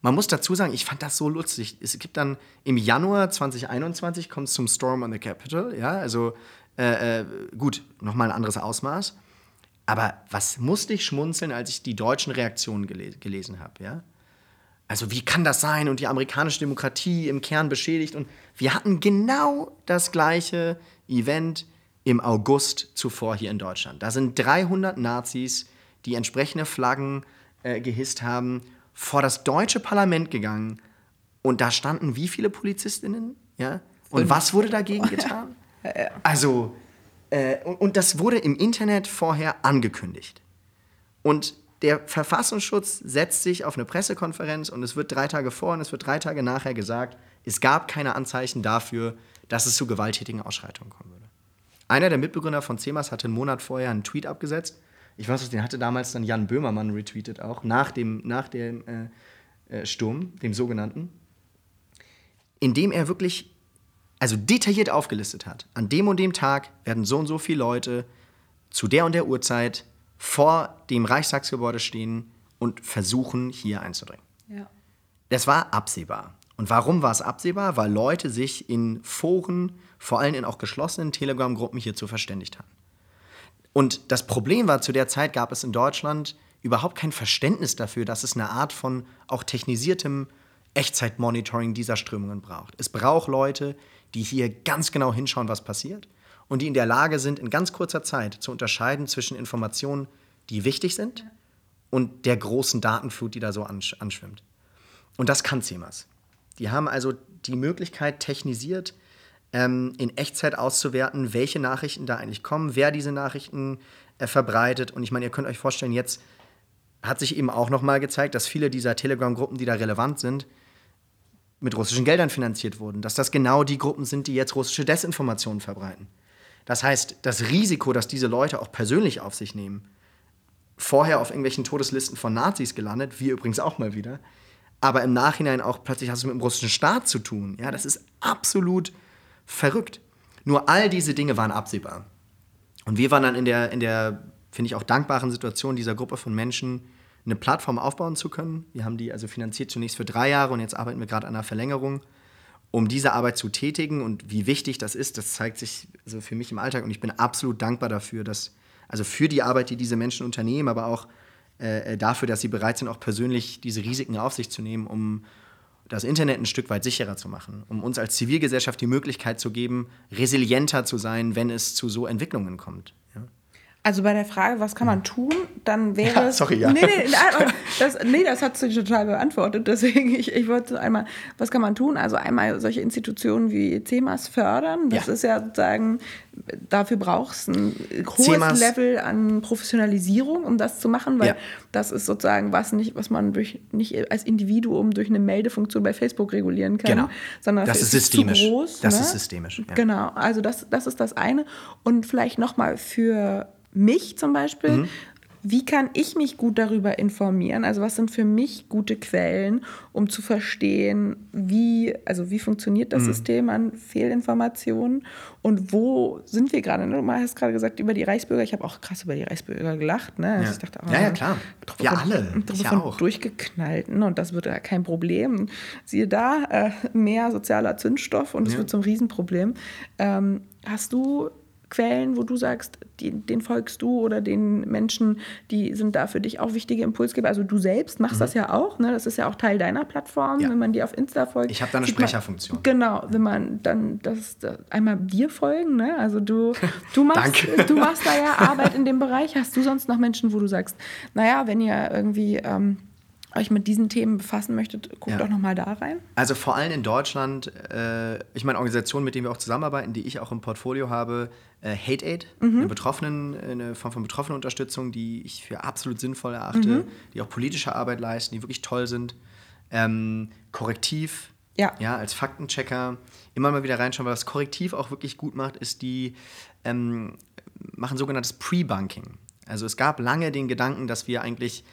Man muss dazu sagen, ich fand das so lustig. Es gibt dann im Januar 2021 kommt es zum Storm on the Capitol. Ja? Also gut, nochmal ein anderes Ausmaß. Aber was musste ich schmunzeln, als ich die deutschen Reaktionen gelesen habe? Ja? Also wie kann das sein? Und die amerikanische Demokratie im Kern beschädigt. Und wir hatten genau das gleiche Event im August zuvor hier in Deutschland. Da sind 300 Nazis, die entsprechende Flaggen gehisst haben, vor das deutsche Parlament gegangen. Und da standen wie viele PolizistInnen? Ja? Und was wurde dagegen getan? Also, und das wurde im Internet vorher angekündigt. Und der Verfassungsschutz setzt sich auf eine Pressekonferenz und es wird 3 Tage vor und es wird 3 Tage nachher gesagt, es gab keine Anzeichen dafür, dass es zu gewalttätigen Ausschreitungen kommen würde. Einer der Mitbegründer von CEMAS hatte einen Monat vorher einen Tweet abgesetzt. Ich weiß nicht, den hatte damals dann Jan Böhmermann retweetet auch, nach dem Sturm, dem sogenannten, indem er wirklich detailliert aufgelistet hat. An dem und dem Tag werden so und so viele Leute zu der und der Uhrzeit vor dem Reichstagsgebäude stehen und versuchen, hier einzudringen. Ja. Das war absehbar. Und warum war es absehbar? Weil Leute sich in Foren, vor allem in auch geschlossenen Telegram-Gruppen hierzu verständigt haben. Und das Problem war, zu der Zeit gab es in Deutschland überhaupt kein Verständnis dafür, dass es eine Art von auch technisiertem Echtzeitmonitoring dieser Strömungen braucht. Es braucht Leute, die hier ganz genau hinschauen, was passiert und die in der Lage sind, in ganz kurzer Zeit zu unterscheiden zwischen Informationen, die wichtig sind und der großen Datenflut, die da so anschwimmt. Und das kann CEMAS. Die haben also die Möglichkeit, technisiert in Echtzeit auszuwerten, welche Nachrichten da eigentlich kommen, wer diese Nachrichten verbreitet. Und ich meine, ihr könnt euch vorstellen, jetzt hat sich eben auch nochmal gezeigt, dass viele dieser Telegram-Gruppen, die da relevant sind, mit russischen Geldern finanziert wurden. Dass das genau die Gruppen sind, die jetzt russische Desinformationen verbreiten. Das heißt, das Risiko, dass diese Leute auch persönlich auf sich nehmen, vorher auf irgendwelchen Todeslisten von Nazis gelandet, wir übrigens auch mal wieder, aber im Nachhinein auch plötzlich hast du mit dem russischen Staat zu tun. Ja, das ist absolut verrückt. Nur all diese Dinge waren absehbar. Und wir waren dann in der finde ich, auch dankbaren Situation, dieser Gruppe von Menschen eine Plattform aufbauen zu können. Wir haben die also finanziert zunächst für 3 Jahre und jetzt arbeiten wir gerade an einer Verlängerung, um diese Arbeit zu tätigen. Und wie wichtig das ist, das zeigt sich also für mich im Alltag. Und ich bin absolut dankbar dafür, dass, also für die Arbeit, die diese Menschen unternehmen, aber auch dafür, dass sie bereit sind, auch persönlich diese Risiken auf sich zu nehmen, um das Internet ein Stück weit sicherer zu machen, um uns als Zivilgesellschaft die Möglichkeit zu geben, resilienter zu sein, wenn es zu so Entwicklungen kommt. Ja. Also bei der Frage, was kann man tun, dann wäre es... Ja, sorry, ja. Das hat sich total beantwortet. Deswegen, ich wollte einmal, was kann man tun? Also einmal solche Institutionen wie CEMAS fördern. Das ist ja sozusagen, dafür brauchst du ein hohes CEMAS Level an Professionalisierung, um das zu machen. Weil das ist sozusagen was man nicht als Individuum durch eine Meldefunktion bei Facebook regulieren kann. Genau. Sondern das ist systemisch. Zu groß, das ist systemisch. Ja. Genau, also das ist das eine. Und vielleicht nochmal für... mich zum Beispiel, wie kann ich mich gut darüber informieren? Also was sind für mich gute Quellen, um zu verstehen, wie funktioniert das System an Fehlinformationen und wo sind wir gerade? Du hast gerade gesagt, über die Reichsbürger. Ich habe auch krass über die Reichsbürger gelacht. Ne? Also ich dachte, klar. Wir alle. Ich auch. Durchgeknallten und das wird ja kein Problem. Siehe da, mehr sozialer Zündstoff und es wird zum Riesenproblem. Hast du Quellen, wo du sagst, den folgst du oder den Menschen, die sind da für dich auch wichtige Impulsgeber. Also du selbst machst das ja auch, ne? Das ist ja auch Teil deiner Plattform, wenn man dir auf Insta folgt. Ich habe da eine Sprecherfunktion. Genau, wenn man dann das einmal dir folgen, ne? Also du machst da ja Arbeit in dem Bereich. Hast du sonst noch Menschen, wo du sagst, naja, wenn ihr irgendwie euch mit diesen Themen befassen möchtet, guckt doch nochmal da rein. Also vor allem in Deutschland, ich meine Organisationen, mit denen wir auch zusammenarbeiten, die ich auch im Portfolio habe, Hate Aid, eine Form von Betroffenenunterstützung, die ich für absolut sinnvoll erachte, die auch politische Arbeit leisten, die wirklich toll sind. Korrektiv, als Faktenchecker, immer mal wieder reinschauen, weil was Korrektiv auch wirklich gut macht, ist, die machen sogenanntes Pre-Bunking. Also es gab lange den Gedanken, dass wir eigentlich,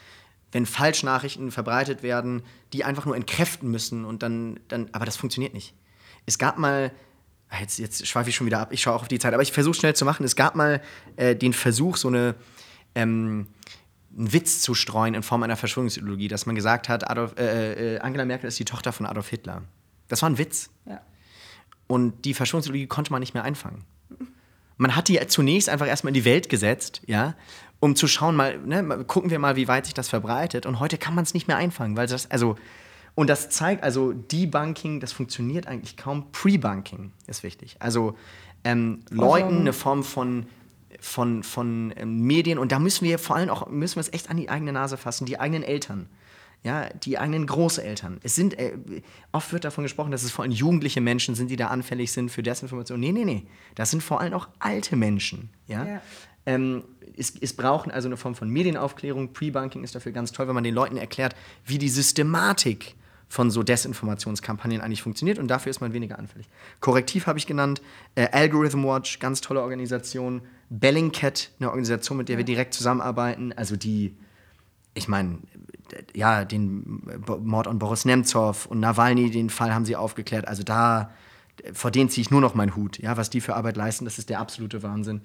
wenn Falschnachrichten verbreitet werden, die einfach nur entkräften müssen und dann aber das funktioniert nicht. Es gab mal, jetzt schweife ich schon wieder ab, ich schaue auch auf die Zeit, aber ich versuche schnell zu machen, es gab mal den Versuch, so einen Witz zu streuen in Form einer Verschwörungsideologie, dass man gesagt hat, Angela Merkel ist die Tochter von Adolf Hitler. Das war ein Witz. Ja. Und die Verschwörungsideologie konnte man nicht mehr einfangen. Man hat die zunächst einfach erstmal in die Welt gesetzt, ja, um zu schauen, gucken wir mal, wie weit sich das verbreitet. Und heute kann man es nicht mehr einfangen, weil das zeigt, also Debunking, das funktioniert eigentlich kaum. Pre-Bunking ist wichtig. Also Leuten eine Form von Medien, und da müssen wir vor allem auch, müssen wir es echt an die eigene Nase fassen, die eigenen Eltern, ja, die eigenen Großeltern. Es sind, oft wird davon gesprochen, dass es vor allem jugendliche Menschen sind, die da anfällig sind für Desinformation. Nee. Das sind vor allem auch alte Menschen, ja. Yeah. Es brauchen also eine Form von Medienaufklärung. Pre-Bunking ist dafür ganz toll, wenn man den Leuten erklärt, wie die Systematik von so Desinformationskampagnen eigentlich funktioniert, und dafür ist man weniger anfällig. Korrektiv habe ich genannt, Algorithm Watch, ganz tolle Organisation, Bellingcat, eine Organisation, mit der wir direkt zusammenarbeiten, also die, ich meine, ja, den Mord an Boris Nemtsov und Nawalny, den Fall haben sie aufgeklärt, also da, vor denen ziehe ich nur noch meinen Hut, ja, was die für Arbeit leisten, das ist der absolute Wahnsinn.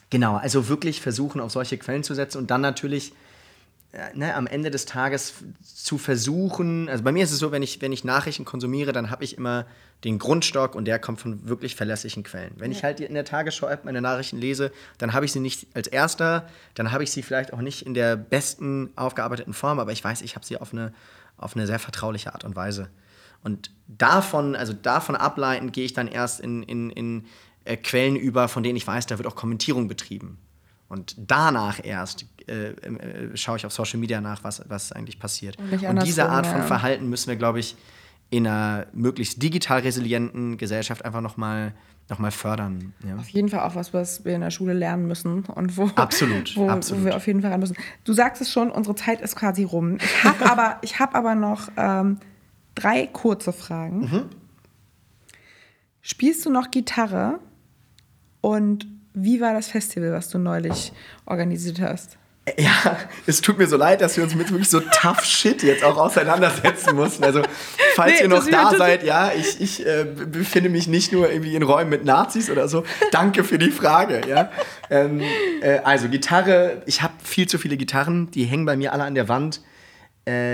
Genau, also wirklich versuchen, auf solche Quellen zu setzen und dann natürlich am Ende des Tages zu versuchen, also bei mir ist es so, wenn ich Nachrichten konsumiere, dann habe ich immer den Grundstock und der kommt von wirklich verlässlichen Quellen. Wenn ich halt in der Tagesschau-App meine Nachrichten lese, dann habe ich sie nicht als erster, dann habe ich sie vielleicht auch nicht in der besten aufgearbeiteten Form, aber ich weiß, ich habe sie auf eine sehr vertrauliche Art und Weise. Und davon ableitend gehe ich dann erst in Quellen über, von denen ich weiß, da wird auch Kommentierung betrieben. Und danach erst schaue ich auf Social Media nach, was eigentlich passiert. Und diese Art von Verhalten müssen wir, glaube ich, in einer möglichst digital resilienten Gesellschaft einfach noch mal fördern. Ja. Auf jeden Fall auch was wir in der Schule lernen müssen und wo wir auf jeden Fall ran müssen. Du sagst es schon, unsere Zeit ist quasi rum. Ich hab aber noch 3 kurze Fragen. Mhm. Spielst du noch Gitarre? Und wie war das Festival, was du neulich organisiert hast? Ja, es tut mir so leid, dass wir uns mit wirklich so tough shit jetzt auch auseinandersetzen mussten. Also, falls ihr noch da seid, ja, ich befinde mich nicht nur irgendwie in Räumen mit Nazis oder so. Danke für die Frage, ja. Also, Gitarre, ich habe viel zu viele Gitarren, die hängen bei mir alle an der Wand.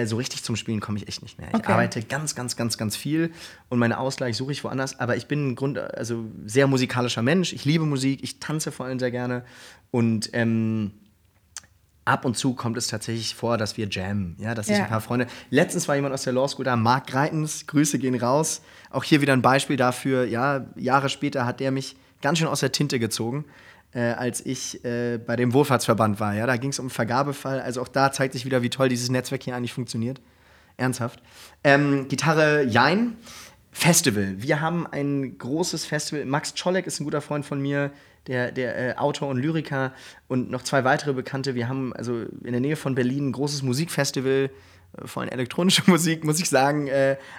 So richtig zum Spielen komme ich echt nicht mehr. Ich arbeite ganz, ganz, ganz, ganz viel und meine Ausgleich suche ich woanders. Aber ich bin also sehr musikalischer Mensch. Ich liebe Musik, ich tanze vor allem sehr gerne und ab und zu kommt es tatsächlich vor, dass wir jammen. Ja, dass ich ein paar Freunde. Letztens war jemand aus der Law School da, Marc Greitens, Grüße gehen raus. Auch hier wieder ein Beispiel dafür. Ja, Jahre später hat der mich ganz schön aus der Tinte gezogen. Als ich bei dem Wohlfahrtsverband war. Ja? Da ging es um einen Vergabefall. Also auch da zeigt sich wieder, wie toll dieses Netzwerk hier eigentlich funktioniert. Ernsthaft. Gitarre, jein. Festival. Wir haben ein großes Festival. Max Czolek ist ein guter Freund von mir, der Autor und Lyriker und noch 2 weitere Bekannte. Wir haben also in der Nähe von Berlin ein großes Musikfestival, vor allem elektronische Musik, muss ich sagen,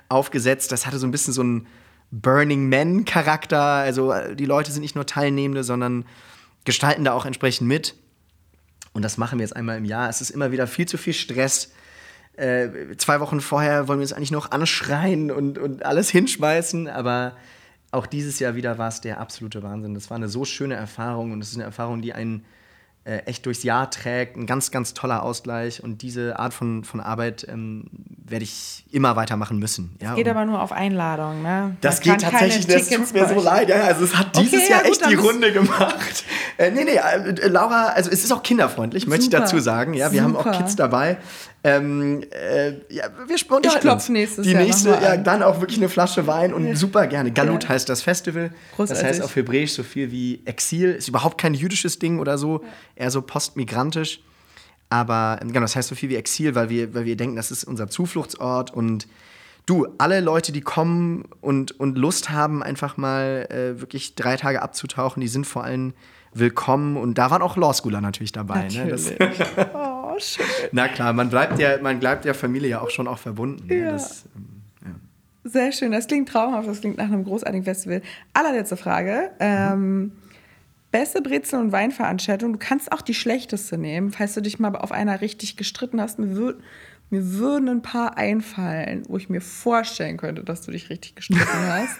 aufgesetzt. Das hatte so ein bisschen so einen Burning Man-Charakter. Also die Leute sind nicht nur Teilnehmende, sondern gestalten da auch entsprechend mit. Und das machen wir jetzt einmal im Jahr. Es ist immer wieder viel zu viel Stress. 2 Wochen vorher wollen wir uns eigentlich noch anschreien und alles hinschmeißen. Aber auch dieses Jahr wieder war es der absolute Wahnsinn. Das war eine so schöne Erfahrung. Und es ist eine Erfahrung, die einen echt durchs Jahr trägt. Ein ganz, ganz toller Ausgleich. Und diese Art von Arbeit werde ich immer weitermachen müssen. Ja, das geht aber nur auf Einladung, ne? Das geht tatsächlich, das tut mir so leid. Ja, also es hat dieses Jahr echt die Runde gemacht. Laura, also es ist auch kinderfreundlich, möchte ich dazu sagen. Ja, wir haben auch Kids dabei. Wir spüren uns. Ich klopfe nächstes Jahr. Die nächste, ja, dann auch wirklich eine Flasche Wein und super gerne. Galut heißt das Festival. Großartig. Das heißt auf Hebräisch so viel wie Exil. Ist überhaupt kein jüdisches Ding oder so. Ja. Eher so postmigrantisch. Aber genau, das heißt so viel wie Exil, weil wir denken, das ist unser Zufluchtsort. Und alle Leute, die kommen und Lust haben, einfach mal wirklich 3 Tage abzutauchen, die sind vor allem willkommen. Und da waren auch Law Schooler natürlich dabei. Natürlich. Ne? Oh, schön. Na klar, man bleibt der Familie ja auch schon auch verbunden. Ja. Ne? Ja. Sehr schön, das klingt traumhaft, das klingt nach einem großartigen Festival. Allerletzte Frage. Beste Brezel- und Weinveranstaltung. Du kannst auch die schlechteste nehmen, falls du dich mal auf einer richtig gestritten hast. Mir würden ein paar einfallen, wo ich mir vorstellen könnte, dass du dich richtig gestritten hast.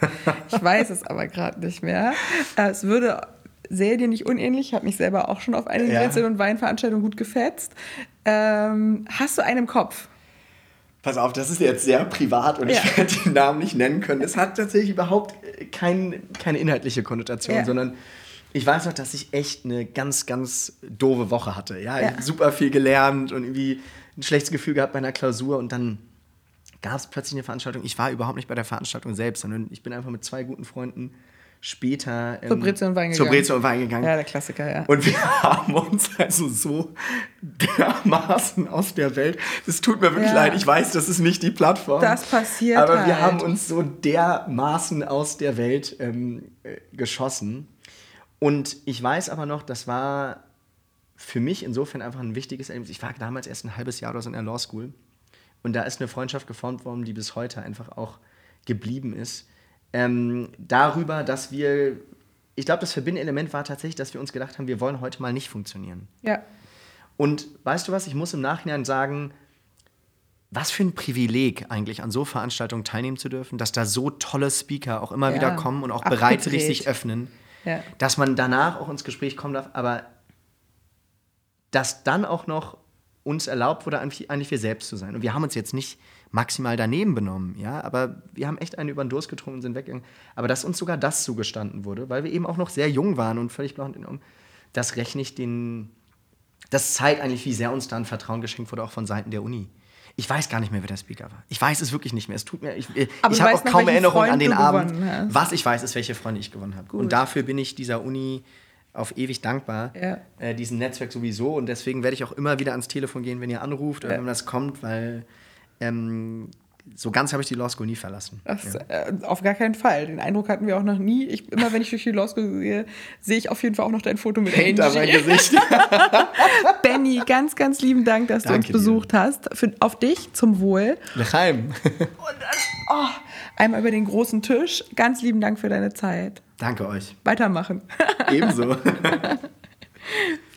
Ich weiß es aber gerade nicht mehr. Es würde sehr dir nicht unähnlich. Ich habe mich selber auch schon auf eine Brezel- und Weinveranstaltung gut gefetzt. Hast du einen im Kopf? Pass auf, das ist jetzt sehr privat und ich werde den Namen nicht nennen können. Es hat tatsächlich überhaupt keine inhaltliche Konnotation, sondern ich weiß noch, dass ich echt eine ganz, ganz doofe Woche hatte. Ja, ich habe super viel gelernt und irgendwie ein schlechtes Gefühl gehabt bei einer Klausur. Und dann gab es plötzlich eine Veranstaltung. Ich war überhaupt nicht bei der Veranstaltung selbst, sondern ich bin einfach mit 2 guten Freunden später zur Brezel und Wein gegangen. Ja, der Klassiker, ja. Und wir haben uns also so dermaßen aus der Welt. Das tut mir wirklich leid. Ich weiß, das ist nicht die Plattform. Das passiert aber halt. Wir haben uns so dermaßen aus der Welt geschossen. Und ich weiß aber noch, das war für mich insofern einfach ein wichtiges Erlebnis. Ich war damals erst ein halbes Jahr oder so in der Law School. Und da ist eine Freundschaft geformt worden, die bis heute einfach auch geblieben ist. Darüber, dass wir, ich glaube, das verbindende Element war tatsächlich, dass wir uns gedacht haben, wir wollen heute mal nicht funktionieren. Ja. Und weißt du was, ich muss im Nachhinein sagen, was für ein Privileg eigentlich, an so Veranstaltungen teilnehmen zu dürfen, dass da so tolle Speaker auch immer wieder kommen und auch bereit sich öffnen. Ja. Dass man danach auch ins Gespräch kommen darf, aber dass dann auch noch uns erlaubt wurde, eigentlich wir selbst zu sein. Und wir haben uns jetzt nicht maximal daneben benommen, ja, aber wir haben echt einen über den Durst getrunken und sind weggegangen. Aber dass uns sogar das zugestanden wurde, weil wir eben auch noch sehr jung waren und völlig blau und in das rechne ich das zeigt eigentlich, wie sehr uns da ein Vertrauen geschenkt wurde, auch von Seiten der Uni. Ich weiß gar nicht mehr, wer der Speaker war. Ich weiß es wirklich nicht mehr. Es tut mir, ich habe auch kaum Erinnerungen an den Abend. Was ich weiß, ist, welche Freunde ich gewonnen habe. Und dafür bin ich dieser Uni auf ewig dankbar, diesem Netzwerk sowieso. Und deswegen werde ich auch immer wieder ans Telefon gehen, wenn ihr anruft oder wenn das kommt, weil So ganz habe ich die Law School nie verlassen. Das, auf gar keinen Fall. Den Eindruck hatten wir auch noch nie. Immer wenn ich durch die Law School gehe, sehe ich auf jeden Fall auch noch dein Foto mit Angie. Paint auf mein Gesicht. Benni, ganz, ganz lieben Dank, dass Danke du uns besucht dir. Hast. Auf dich, zum Wohl. Lechaim. Einmal über den großen Tisch. Ganz lieben Dank für deine Zeit. Danke euch. Weitermachen. Ebenso.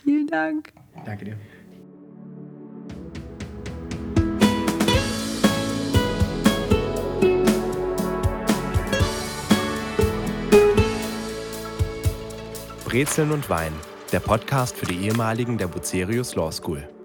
Vielen Dank. Danke dir. Brezeln und Wein, der Podcast für die Ehemaligen der Bucerius Law School.